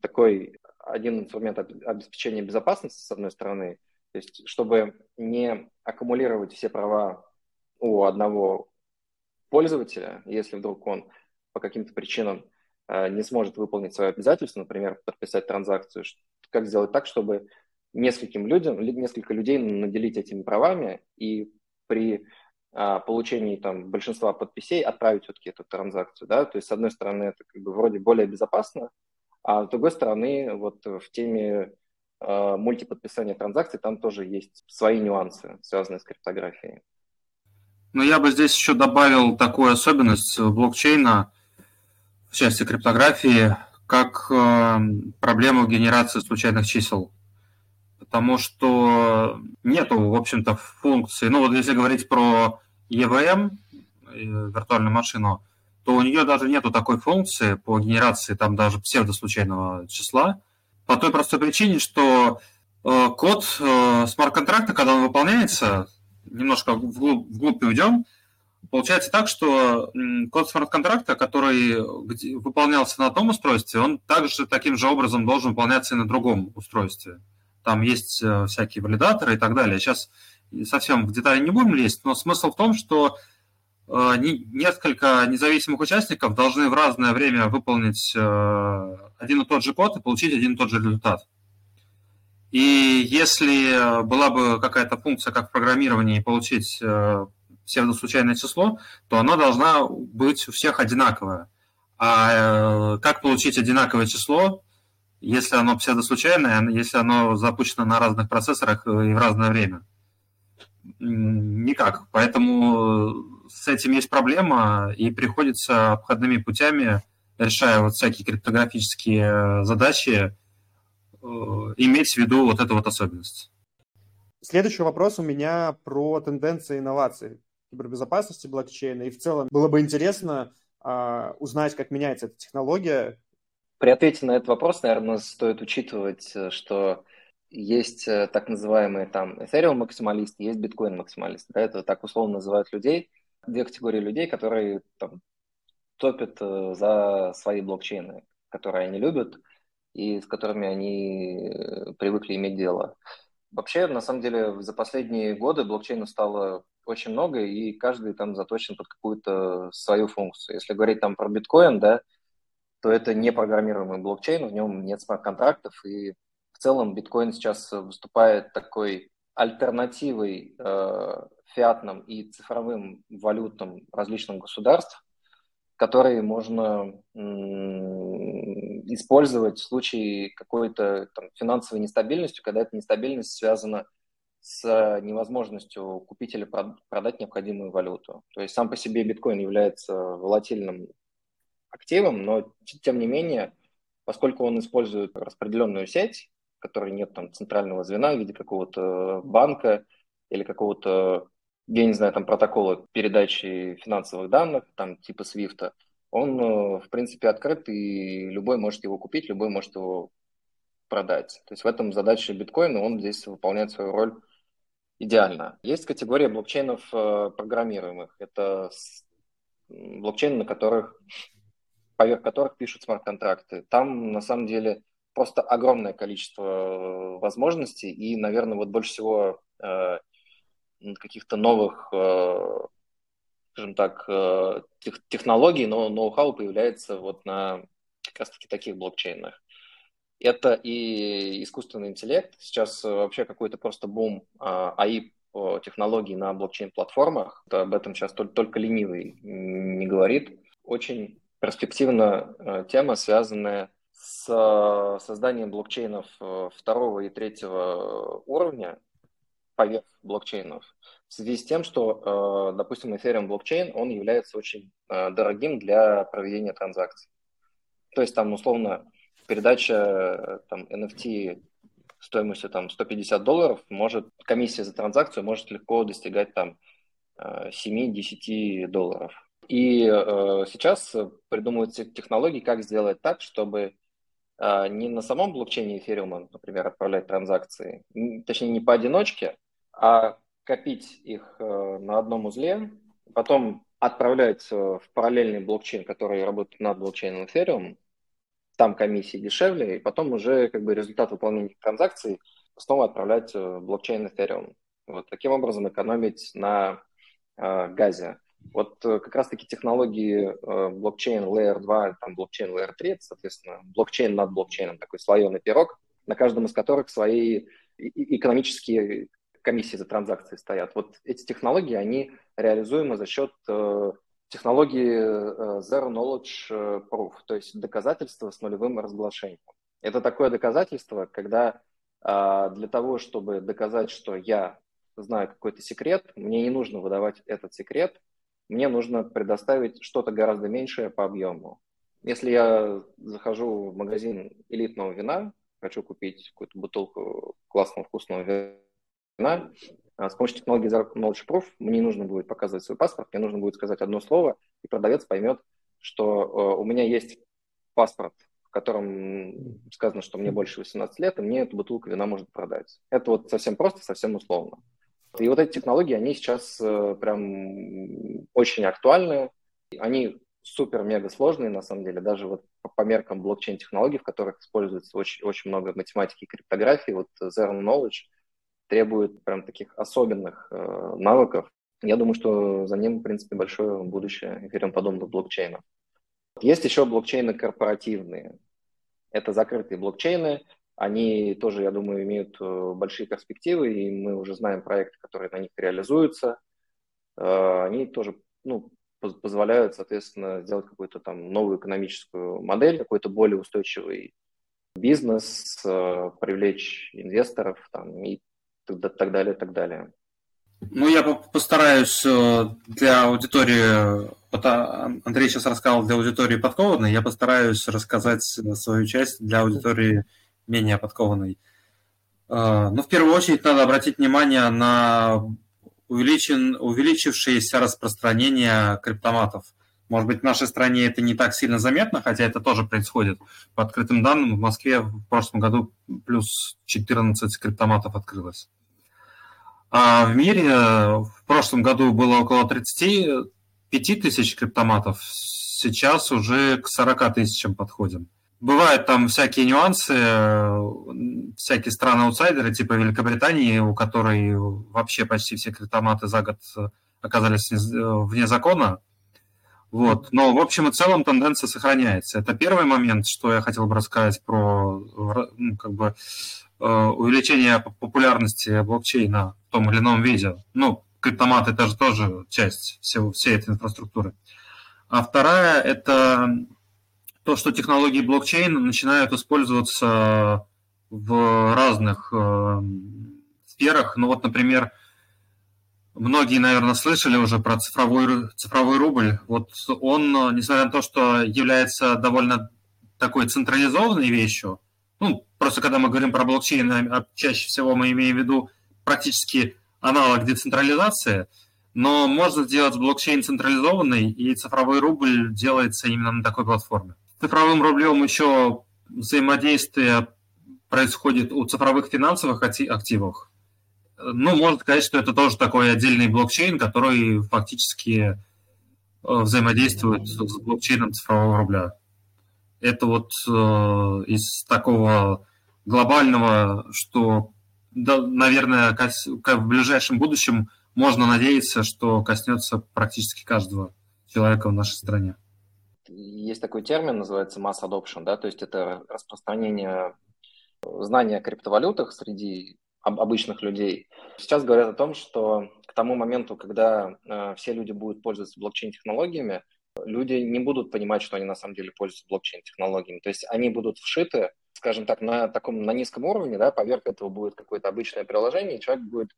такой один инструмент обеспечения безопасности, с одной стороны, то есть чтобы не аккумулировать все права у одного пользователя, если вдруг он по каким-то причинам не сможет выполнить свои обязательства, например, подписать транзакцию, как сделать так, чтобы нескольким людям, несколько людей наделить этими правами и при получении там большинства подписей отправить все-таки эту транзакцию, да, то есть с одной стороны это как бы вроде более безопасно, а с другой стороны, вот в теме э, мультиподписания транзакций там тоже есть свои нюансы, связанные с криптографией. Ну, я бы здесь еще добавил такую особенность блокчейна в части криптографии, как э, проблему генерации случайных чисел. Потому что нету, в общем-то, функции. Ну, вот если говорить про и ви эм, виртуальную машину, то у нее даже нету такой функции по генерации там даже псевдослучайного числа, по той простой причине, что э, код э, смарт-контракта, когда он выполняется, немножко вглубь, вглубь уйдем, получается так, что э, код смарт-контракта, который где, выполнялся на одном устройстве, он также таким же образом должен выполняться и на другом устройстве. там есть всякие валидаторы и так далее. Сейчас совсем в детали не будем лезть, но смысл в том, что несколько независимых участников должны в разное время выполнить один и тот же код и получить один и тот же результат. И если была бы какая-то функция, как в программировании, получить псевдослучайное число, то она должна быть у всех одинаковая. А как получить одинаковое число, если оно псевдослучайное, если оно запущено на разных процессорах и в разное время? Никак. Поэтому с этим есть проблема, и приходится обходными путями, решая вот всякие криптографические задачи, иметь в виду вот эту вот особенность. Следующий вопрос у меня про тенденции инноваций кибербезопасности блокчейна. И в целом было бы интересно а, узнать, как меняется эта технология. При ответе на этот вопрос, наверное, стоит учитывать, что есть так называемые там Ethereum-максималисты, есть биткоин-максималисты. Да, это так условно называют людей. Две категории людей, которые там топят за свои блокчейны, которые они любят и с которыми они привыкли иметь дело. Вообще, на самом деле, за последние годы блокчейнов стало очень много, и каждый там заточен под какую-то свою функцию. Если говорить там про биткоин, да, то это не программируемый блокчейн, в нем нет смарт-контрактов, и в целом биткоин сейчас выступает такой альтернативой э, фиатным и цифровым валютам различных государств, которые можно использовать в случае какой-то там финансовой нестабильности, когда эта нестабильность связана с невозможностью купить или продать необходимую валюту. То есть сам по себе биткоин является волатильным активом, но тем не менее, поскольку он использует распределенную сеть, в которой нет там центрального звена в виде какого-то банка или какого-то, я не знаю, там протоколы передачи финансовых данных, там типа свифт, он, в принципе, открыт, и любой может его купить, любой может его продать. То есть в этом задача биткоина, он здесь выполняет свою роль идеально. Есть категория блокчейнов программируемых. Это блокчейны, на которых, поверх которых пишут смарт-контракты. Там, на самом деле, просто огромное количество возможностей, и, наверное, вот больше всего каких-то новых, скажем так, тех, технологий, но ноу-хау появляется вот на как раз-таки таких блокчейнах. Это и искусственный интеллект. Сейчас вообще какой-то просто бум эй ай технологий на блокчейн-платформах. Об этом сейчас только, только ленивый не говорит. Очень перспективна тема, связанная с созданием блокчейнов второго и третьего уровня, поверх блокчейнов. В связи с тем, что, допустим, Ethereum блокчейн, он является очень дорогим для проведения транзакций. То есть там, условно, передача там, эн эф ти стоимостью там, сто пятьдесят долларов, может, комиссия за транзакцию может легко достигать там, семь-десять долларов. И сейчас придумываются технологии, как сделать так, чтобы не на самом блокчейне Ethereum, например, отправлять транзакции, точнее, не поодиночке, а копить их на одном узле, потом отправлять в параллельный блокчейн, который работает над блокчейном Ethereum, там комиссии дешевле, и потом уже как бы результат выполнения транзакций снова отправлять в блокчейн Ethereum. Вот таким образом экономить на э, газе. Вот как раз-таки технологии э, блокчейн Layer два, там, блокчейн Layer три, это, соответственно, блокчейн над блокчейном, такой слоеный пирог, на каждом из которых свои экономические комиссии за транзакции стоят. Вот эти технологии, они реализуемы за счет э, технологии э, Zero Knowledge Proof, то есть доказательства с нулевым разглашением. Это такое доказательство, когда э, для того, чтобы доказать, что я знаю какой-то секрет, мне не нужно выдавать этот секрет, мне нужно предоставить что-то гораздо меньшее по объему. Если я захожу в магазин элитного вина, хочу купить какую-то бутылку классного вкусного вина, с помощью технологии Zero Knowledge Proof мне не нужно будет показывать свой паспорт, мне нужно будет сказать одно слово, и продавец поймет, что у меня есть паспорт, в котором сказано, что мне больше восемнадцати лет, и мне эту бутылку вина можно продать. Это вот совсем просто, совсем условно. И вот эти технологии, они сейчас прям очень актуальны. Они супер-мега сложные, на самом деле. Даже вот по меркам блокчейн-технологий, в которых используется очень, очень много математики и криптографии, вот Zero Knowledge требует прям таких особенных э, навыков. Я думаю, что за ним, в принципе, большое будущее Ethereum подобных блокчейнов. Есть еще блокчейны корпоративные. Это закрытые блокчейны. Они тоже, я думаю, имеют большие перспективы, и мы уже знаем проекты, которые на них реализуются. Они тоже, ну, позволяют, соответственно, сделать какую-то там новую экономическую модель, какой-то более устойчивый бизнес, привлечь инвесторов там, и так далее, так далее. Ну, я постараюсь для аудитории, вот Андрей сейчас рассказал для аудитории подкованной, я постараюсь рассказать свою часть для аудитории менее подкованной. Но в первую очередь надо обратить внимание на увеличен, увеличившееся распространение криптоматов. Может быть, в нашей стране это не так сильно заметно, хотя это тоже происходит. По открытым данным, в Москве в прошлом году плюс четырнадцать криптоматов открылось. А в мире в прошлом году было около тридцать пять тысяч криптоматов, сейчас уже к сорока тысячам подходим. Бывают там всякие нюансы, всякие страны-аутсайдеры, типа Великобритании, у которой вообще почти все криптоматы за год оказались вне закона. Вот. Но в общем и целом тенденция сохраняется. Это первый момент, что я хотел бы рассказать про, ну, как бы, увеличение популярности блокчейна в том или ином виде. Ну, криптоматы – это же тоже часть всего, всей этой инфраструктуры. А вторая – это то, что технологии блокчейна начинают использоваться в разных э, сферах. Ну вот, например, многие, наверное, слышали уже про цифровой, цифровой рубль. Вот он, несмотря на то, что является довольно такой централизованной вещью, ну, просто когда мы говорим про блокчейн, чаще всего мы имеем в виду практически аналог децентрализации, но можно сделать блокчейн централизованный, и цифровой рубль делается именно на такой платформе. С цифровым рублем еще взаимодействие происходит у цифровых финансовых активов. Ну, можно сказать, что это тоже такой отдельный блокчейн, который фактически взаимодействует с блокчейном цифрового рубля. Это вот э, из такого глобального, что, да, наверное, кос... в ближайшем будущем можно надеяться, что коснется практически каждого человека в нашей стране. Есть такой термин, называется mass adoption, да, то есть это распространение знания о криптовалютах среди обычных людей. Сейчас говорят о том, что к тому моменту, когда э, все люди будут пользоваться блокчейн-технологиями, люди не будут понимать, что они на самом деле пользуются блокчейн-технологиями. То есть они будут вшиты, скажем так, на таком на низком уровне, да, поверх этого будет какое-то обычное приложение, и человек будет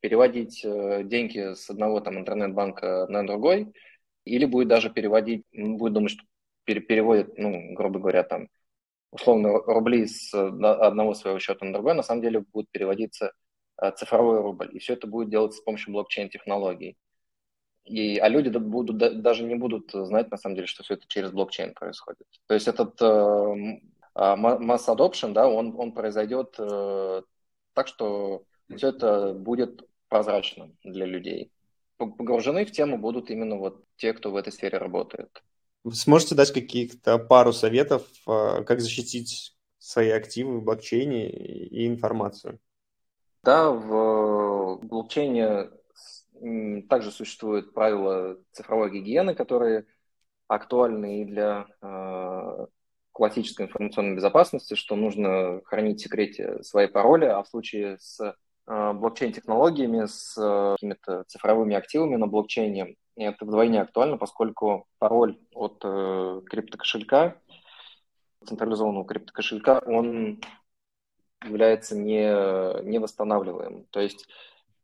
переводить деньги с одного там интернет-банка на другой, или будет даже переводить, будет думать, что переводит, ну, грубо говоря, там, условно, рубли с одного своего счета на другой, на самом деле будет переводиться цифровой рубль. И все это будет делаться с помощью блокчейн-технологий. И, а люди будут, даже не будут знать, на самом деле, что все это через блокчейн происходит. То есть этот э, mass adoption, да, он, он произойдет э, так, что все это будет прозрачным для людей. Погружены в тему будут именно вот те, кто в этой сфере работает. Вы сможете дать каких-то пару советов, как защитить свои активы в блокчейне и информацию? Да, в блокчейне также существуют правила цифровой гигиены, которые актуальны и для э, классической информационной безопасности, что нужно хранить в секрете свои пароли, а в случае с э, блокчейн-технологиями, с э, какими-то цифровыми активами на блокчейне, это вдвойне актуально, поскольку пароль от э, криптокошелька, централизованного криптокошелька, он является не, невосстанавливаемым. То есть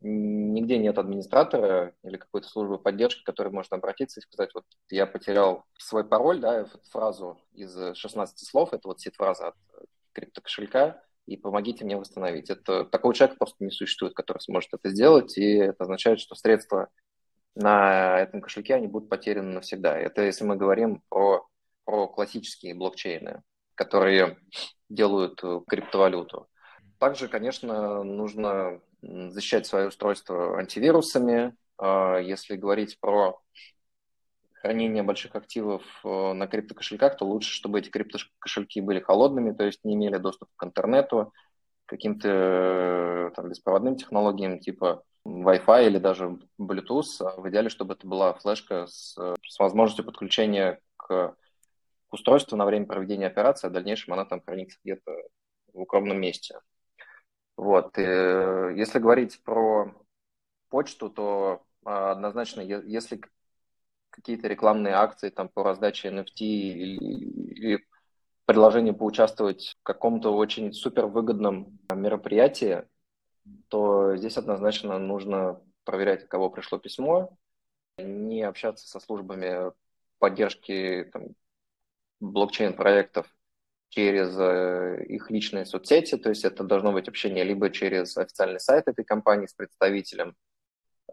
нигде нет администратора или какой-то службы поддержки, к которой можно обратиться и сказать, вот я потерял свой пароль, да, фразу из шестнадцати слов, это вот сид-фраза от криптокошелька, и помогите мне восстановить. Это, такого человека просто не существует, который сможет это сделать, и это означает, что средства на этом кошельке, они будут потеряны навсегда. Это если мы говорим про, про классические блокчейны, которые делают криптовалюту. Также, конечно, нужно защищать свое устройство антивирусами. Если говорить про хранения больших активов на криптокошельках, то лучше, чтобы эти криптокошельки были холодными, то есть не имели доступа к интернету, к каким-то там беспроводным технологиям типа Wi-Fi или даже Bluetooth. В идеале, чтобы это была флешка с, с возможностью подключения к, к устройству на время проведения операции, а в дальнейшем она там хранится где-то в укромном месте. Вот. И, если говорить про почту, то однозначно, если какие-то рекламные акции там, по раздаче эн эф ти или, или предложение поучаствовать в каком-то очень супервыгодном мероприятии, то здесь однозначно нужно проверять, от кого пришло письмо, не общаться со службами поддержки там, блокчейн-проектов через их личные соцсети, то есть это должно быть общение либо через официальный сайт этой компании с представителем,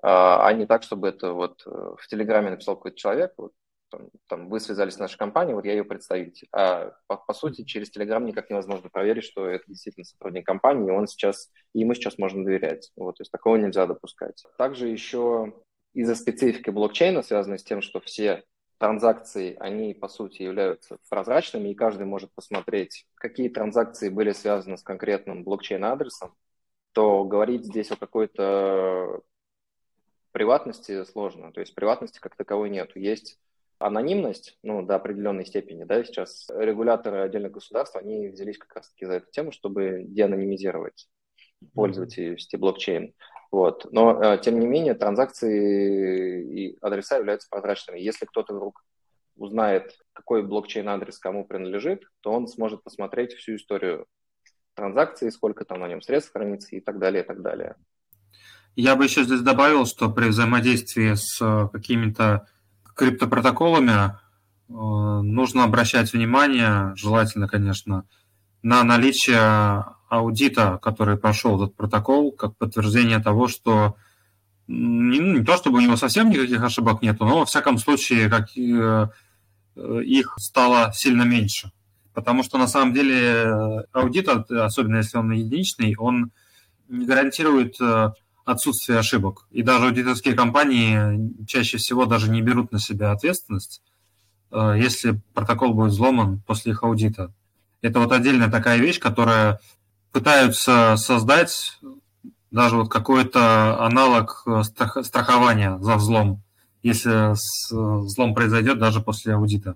а не так, чтобы это вот в Телеграме написал какой-то человек, вот, там, там, вы связались с нашей компанией, вот я ее представитель. А по, по сути, через Телеграм никак невозможно проверить, что это действительно сотрудник компании, и он сейчас, ему сейчас можно доверять. Вот, то есть такого нельзя допускать. Также еще из-за специфики блокчейна, связанной с тем, что все транзакции, они по сути являются прозрачными, и каждый может посмотреть, какие транзакции были связаны с конкретным блокчейн-адресом, то говорить здесь о какой-то приватности сложно, то есть приватности как таковой нет. Есть анонимность, ну, до определенной степени, да, сейчас регуляторы отдельных государств, они взялись как раз-таки за эту тему, чтобы деанонимизировать пользователей в сети блокчейн, вот. Но, тем не менее, транзакции и адреса являются прозрачными. Если кто-то вдруг узнает, какой блокчейн-адрес кому принадлежит, то он сможет посмотреть всю историю транзакции, сколько там на нем средств хранится и так далее, и так далее. Я бы еще здесь добавил, что при взаимодействии с какими-то криптопротоколами нужно обращать внимание, желательно, конечно, на наличие аудита, который прошел этот протокол, как подтверждение того, что не, не то чтобы у него совсем никаких ошибок нету, но во всяком случае как, их стало сильно меньше. Потому что на самом деле аудит, особенно если он единичный, он не гарантирует отсутствие ошибок. И даже аудиторские компании чаще всего даже не берут на себя ответственность, если протокол будет взломан после их аудита. Это вот отдельная такая вещь, которая пытаются создать даже вот какой-то аналог страхования за взлом, если взлом произойдет даже после аудита.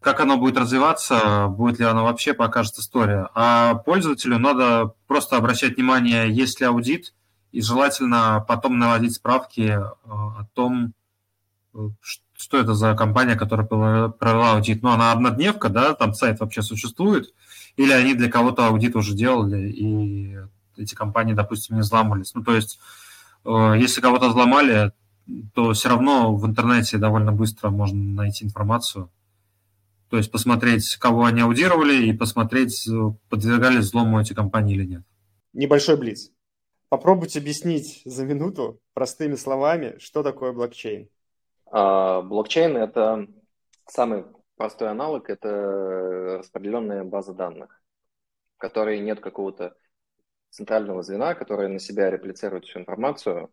Как оно будет развиваться, будет ли оно вообще, покажет история. А пользователю надо просто обращать внимание, есть ли аудит, и желательно потом наводить справки о том, что это за компания, которая провела аудит. Ну, она однодневка, да, там сайт вообще существует, или они для кого-то аудит уже делали, и эти компании, допустим, не взламывались. Ну, то есть, если кого-то взломали, то все равно в интернете довольно быстро можно найти информацию. То есть посмотреть, кого они аудировали, и посмотреть, подвергались взлому эти компании или нет. Небольшой блиц. Попробуйте объяснить за минуту простыми словами, что такое блокчейн. Блокчейн – это самый простой аналог, это распределенная база данных, в которой нет какого-то центрального звена, которое на себя реплицирует всю информацию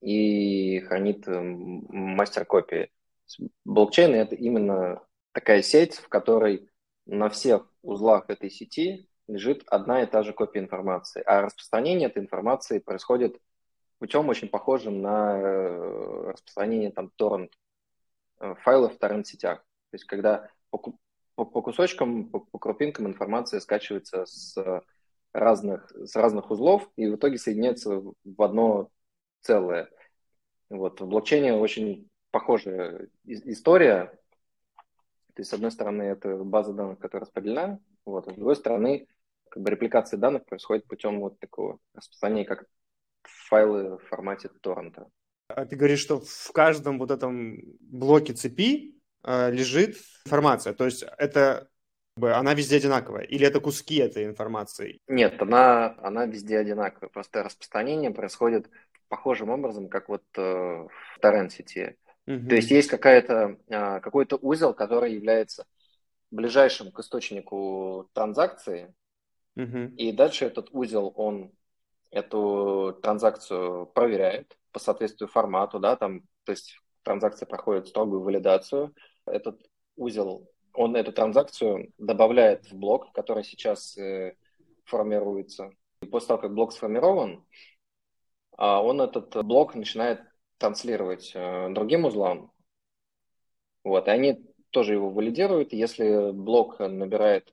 и хранит мастер-копии. Блокчейн – это именно такая сеть, в которой на всех узлах этой сети лежит одна и та же копия информации, а распространение этой информации происходит путем очень похожим на распространение там торрент файлов в торрент-сетях. То есть когда по, по, по кусочкам, по, по крупинкам информация скачивается с разных, с разных узлов и в итоге соединяется в одно целое. Вот. В блокчейне очень похожая история. То есть, с одной стороны, это база данных, которая распределена, вот, а с другой стороны, как бы репликация данных происходит путем вот такого распространения, как файлы в формате торрента. А ты говоришь, что в каждом вот этом блоке цепи э, лежит информация, то есть это она везде одинаковая, или это куски этой информации? Нет, она, она везде одинаковая, просто распространение происходит похожим образом, как вот э, в торрент-сети. Угу. То есть есть какая-то, э, какой-то узел, который является ближайшим к источнику транзакции, угу. И дальше этот узел, он эту транзакцию проверяет по соответствию формату, да, там, то есть транзакция проходит строгую валидацию. Этот узел, он эту транзакцию добавляет в блок, который сейчас э, формируется. И после того, как блок сформирован, он этот блок начинает транслировать другим узлам. Вот, и они тоже его валидируют. Если блок набирает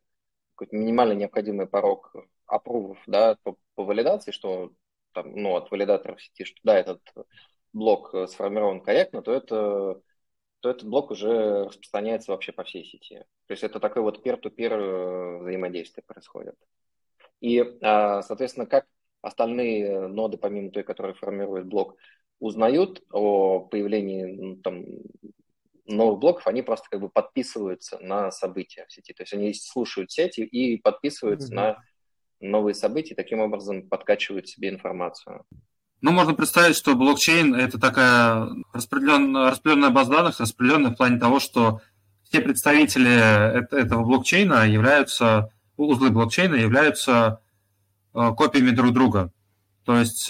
какой-то минимально необходимый порог аппрувов, да, по, по валидации, что там, ну, от валидаторов сети, что да, этот блок сформирован корректно, то, это, то этот блок уже распространяется вообще по всей сети. То есть это такое вот peer-to-peer взаимодействие происходит. И, соответственно, как остальные ноды, помимо той, которые формируют блок, узнают о появлении ну, там, новых блоков, они просто как бы подписываются на события в сети. То есть они слушают сеть и подписываются mm-hmm. на новые события, таким образом подкачивают себе информацию. Ну, можно представить, что блокчейн – это такая распределенная, распределенная база данных, распределенная в плане того, что все представители этого блокчейна являются, узлы блокчейна являются копиями друг друга. То есть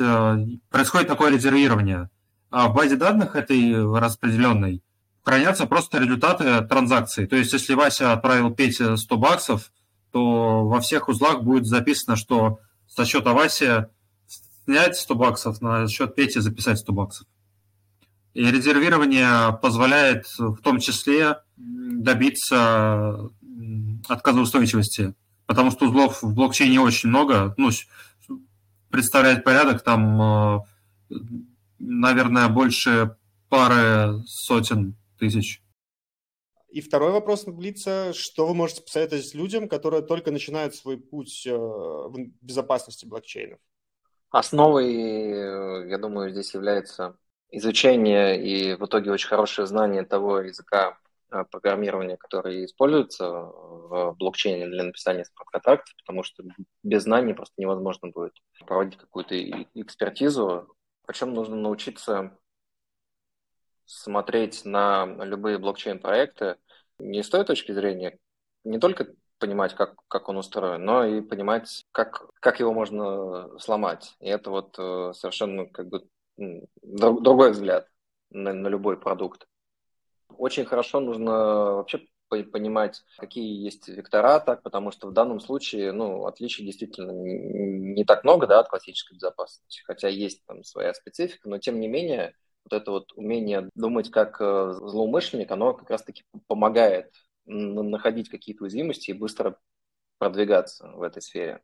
происходит такое резервирование. А в базе данных этой распределенной хранятся просто результаты транзакций. То есть если Вася отправил Пете сто баксов, то во всех узлах будет записано, что со счета Васи снять сто баксов, на счет Пети записать сто баксов. И резервирование позволяет в том числе добиться отказоустойчивости. Потому что узлов в блокчейне очень много. Ну, представляет порядок, там, наверное, больше пары сотен тысяч. И второй вопрос от Блица. Что вы можете посоветовать людям, которые только начинают свой путь в безопасности блокчейнов? Основой, я думаю, здесь является изучение и в итоге очень хорошее знание того языка программирования, которые используются в блокчейне для написания смарт-контрактов, потому что без знаний просто невозможно будет проводить какую-то экспертизу. Причем нужно научиться смотреть на любые блокчейн-проекты не с той точки зрения, не только понимать, как, как он устроен, но и понимать, как, как его можно сломать. И это вот совершенно как бы друг, другой взгляд на, на любой продукт. Очень хорошо нужно вообще понимать, какие есть вектора, так, потому что в данном случае ну, отличий действительно не так много да, от классической безопасности, хотя есть там своя специфика, но тем не менее вот это вот умение думать как злоумышленник, оно как раз-таки помогает находить какие-то уязвимости и быстро продвигаться в этой сфере.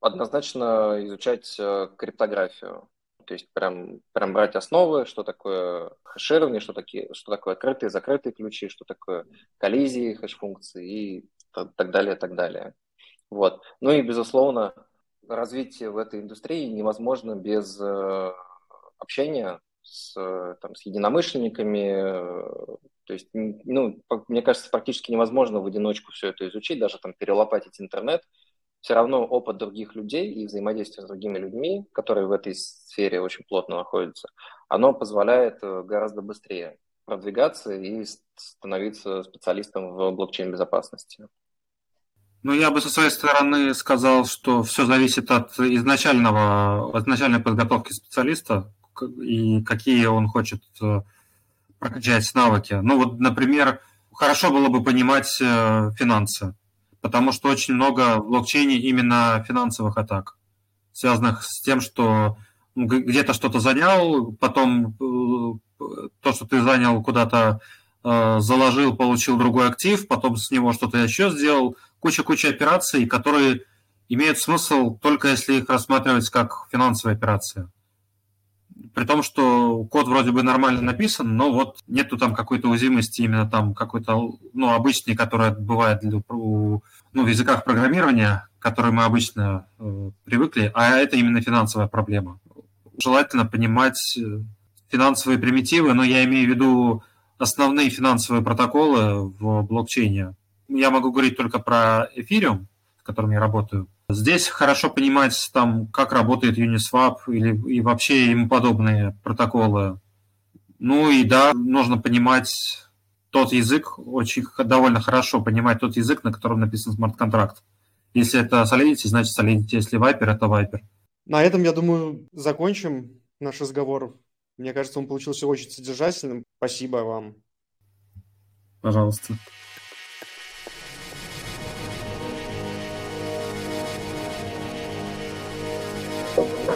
Однозначно изучать криптографию. То есть прям, прям брать основы, что такое хэширование, что, такие, что такое открытые, закрытые ключи, что такое коллизии, хэш-функции и так далее, так далее. Вот. Ну и, безусловно, развитие в этой индустрии невозможно без общения с, там, с единомышленниками. То есть, ну, мне кажется, практически невозможно в одиночку все это изучить, даже там перелопатить интернет. Все равно опыт других людей и взаимодействие с другими людьми, которые в этой сфере очень плотно находятся, оно позволяет гораздо быстрее продвигаться и становиться специалистом в блокчейн-безопасности. Ну, я бы со своей стороны сказал, что все зависит от изначального, изначальной подготовки специалиста и какие он хочет прокачать навыки. Ну, вот, например, хорошо было бы понимать финансы. Потому что очень много в блокчейне именно финансовых атак, связанных с тем, что где-то что-то занял, потом то, что ты занял, куда-то заложил, получил другой актив, потом с него что-то еще сделал. Куча-куча операций, которые имеют смысл только если их рассматривать как финансовые операции. При том, что код вроде бы нормально написан, но вот нету там какой-то уязвимости именно там какой-то, ну, обычной, которая бывает ну, в языках программирования, к которой мы обычно э, привыкли, а это именно финансовая проблема. Желательно понимать финансовые примитивы, но я имею в виду основные финансовые протоколы в блокчейне. Я могу говорить только про Ethereum, с которым я работаю. Здесь хорошо понимать, там, как работает Uniswap или, и вообще ему подобные протоколы. Ну и да, нужно понимать тот язык, очень довольно хорошо понимать тот язык, на котором написан смарт-контракт. Если это Solidity, значит Solidity. Если Vyper, это Vyper. На этом, я думаю, закончим наш разговор. Мне кажется, он получился очень содержательным. Спасибо вам. Пожалуйста. Thank you.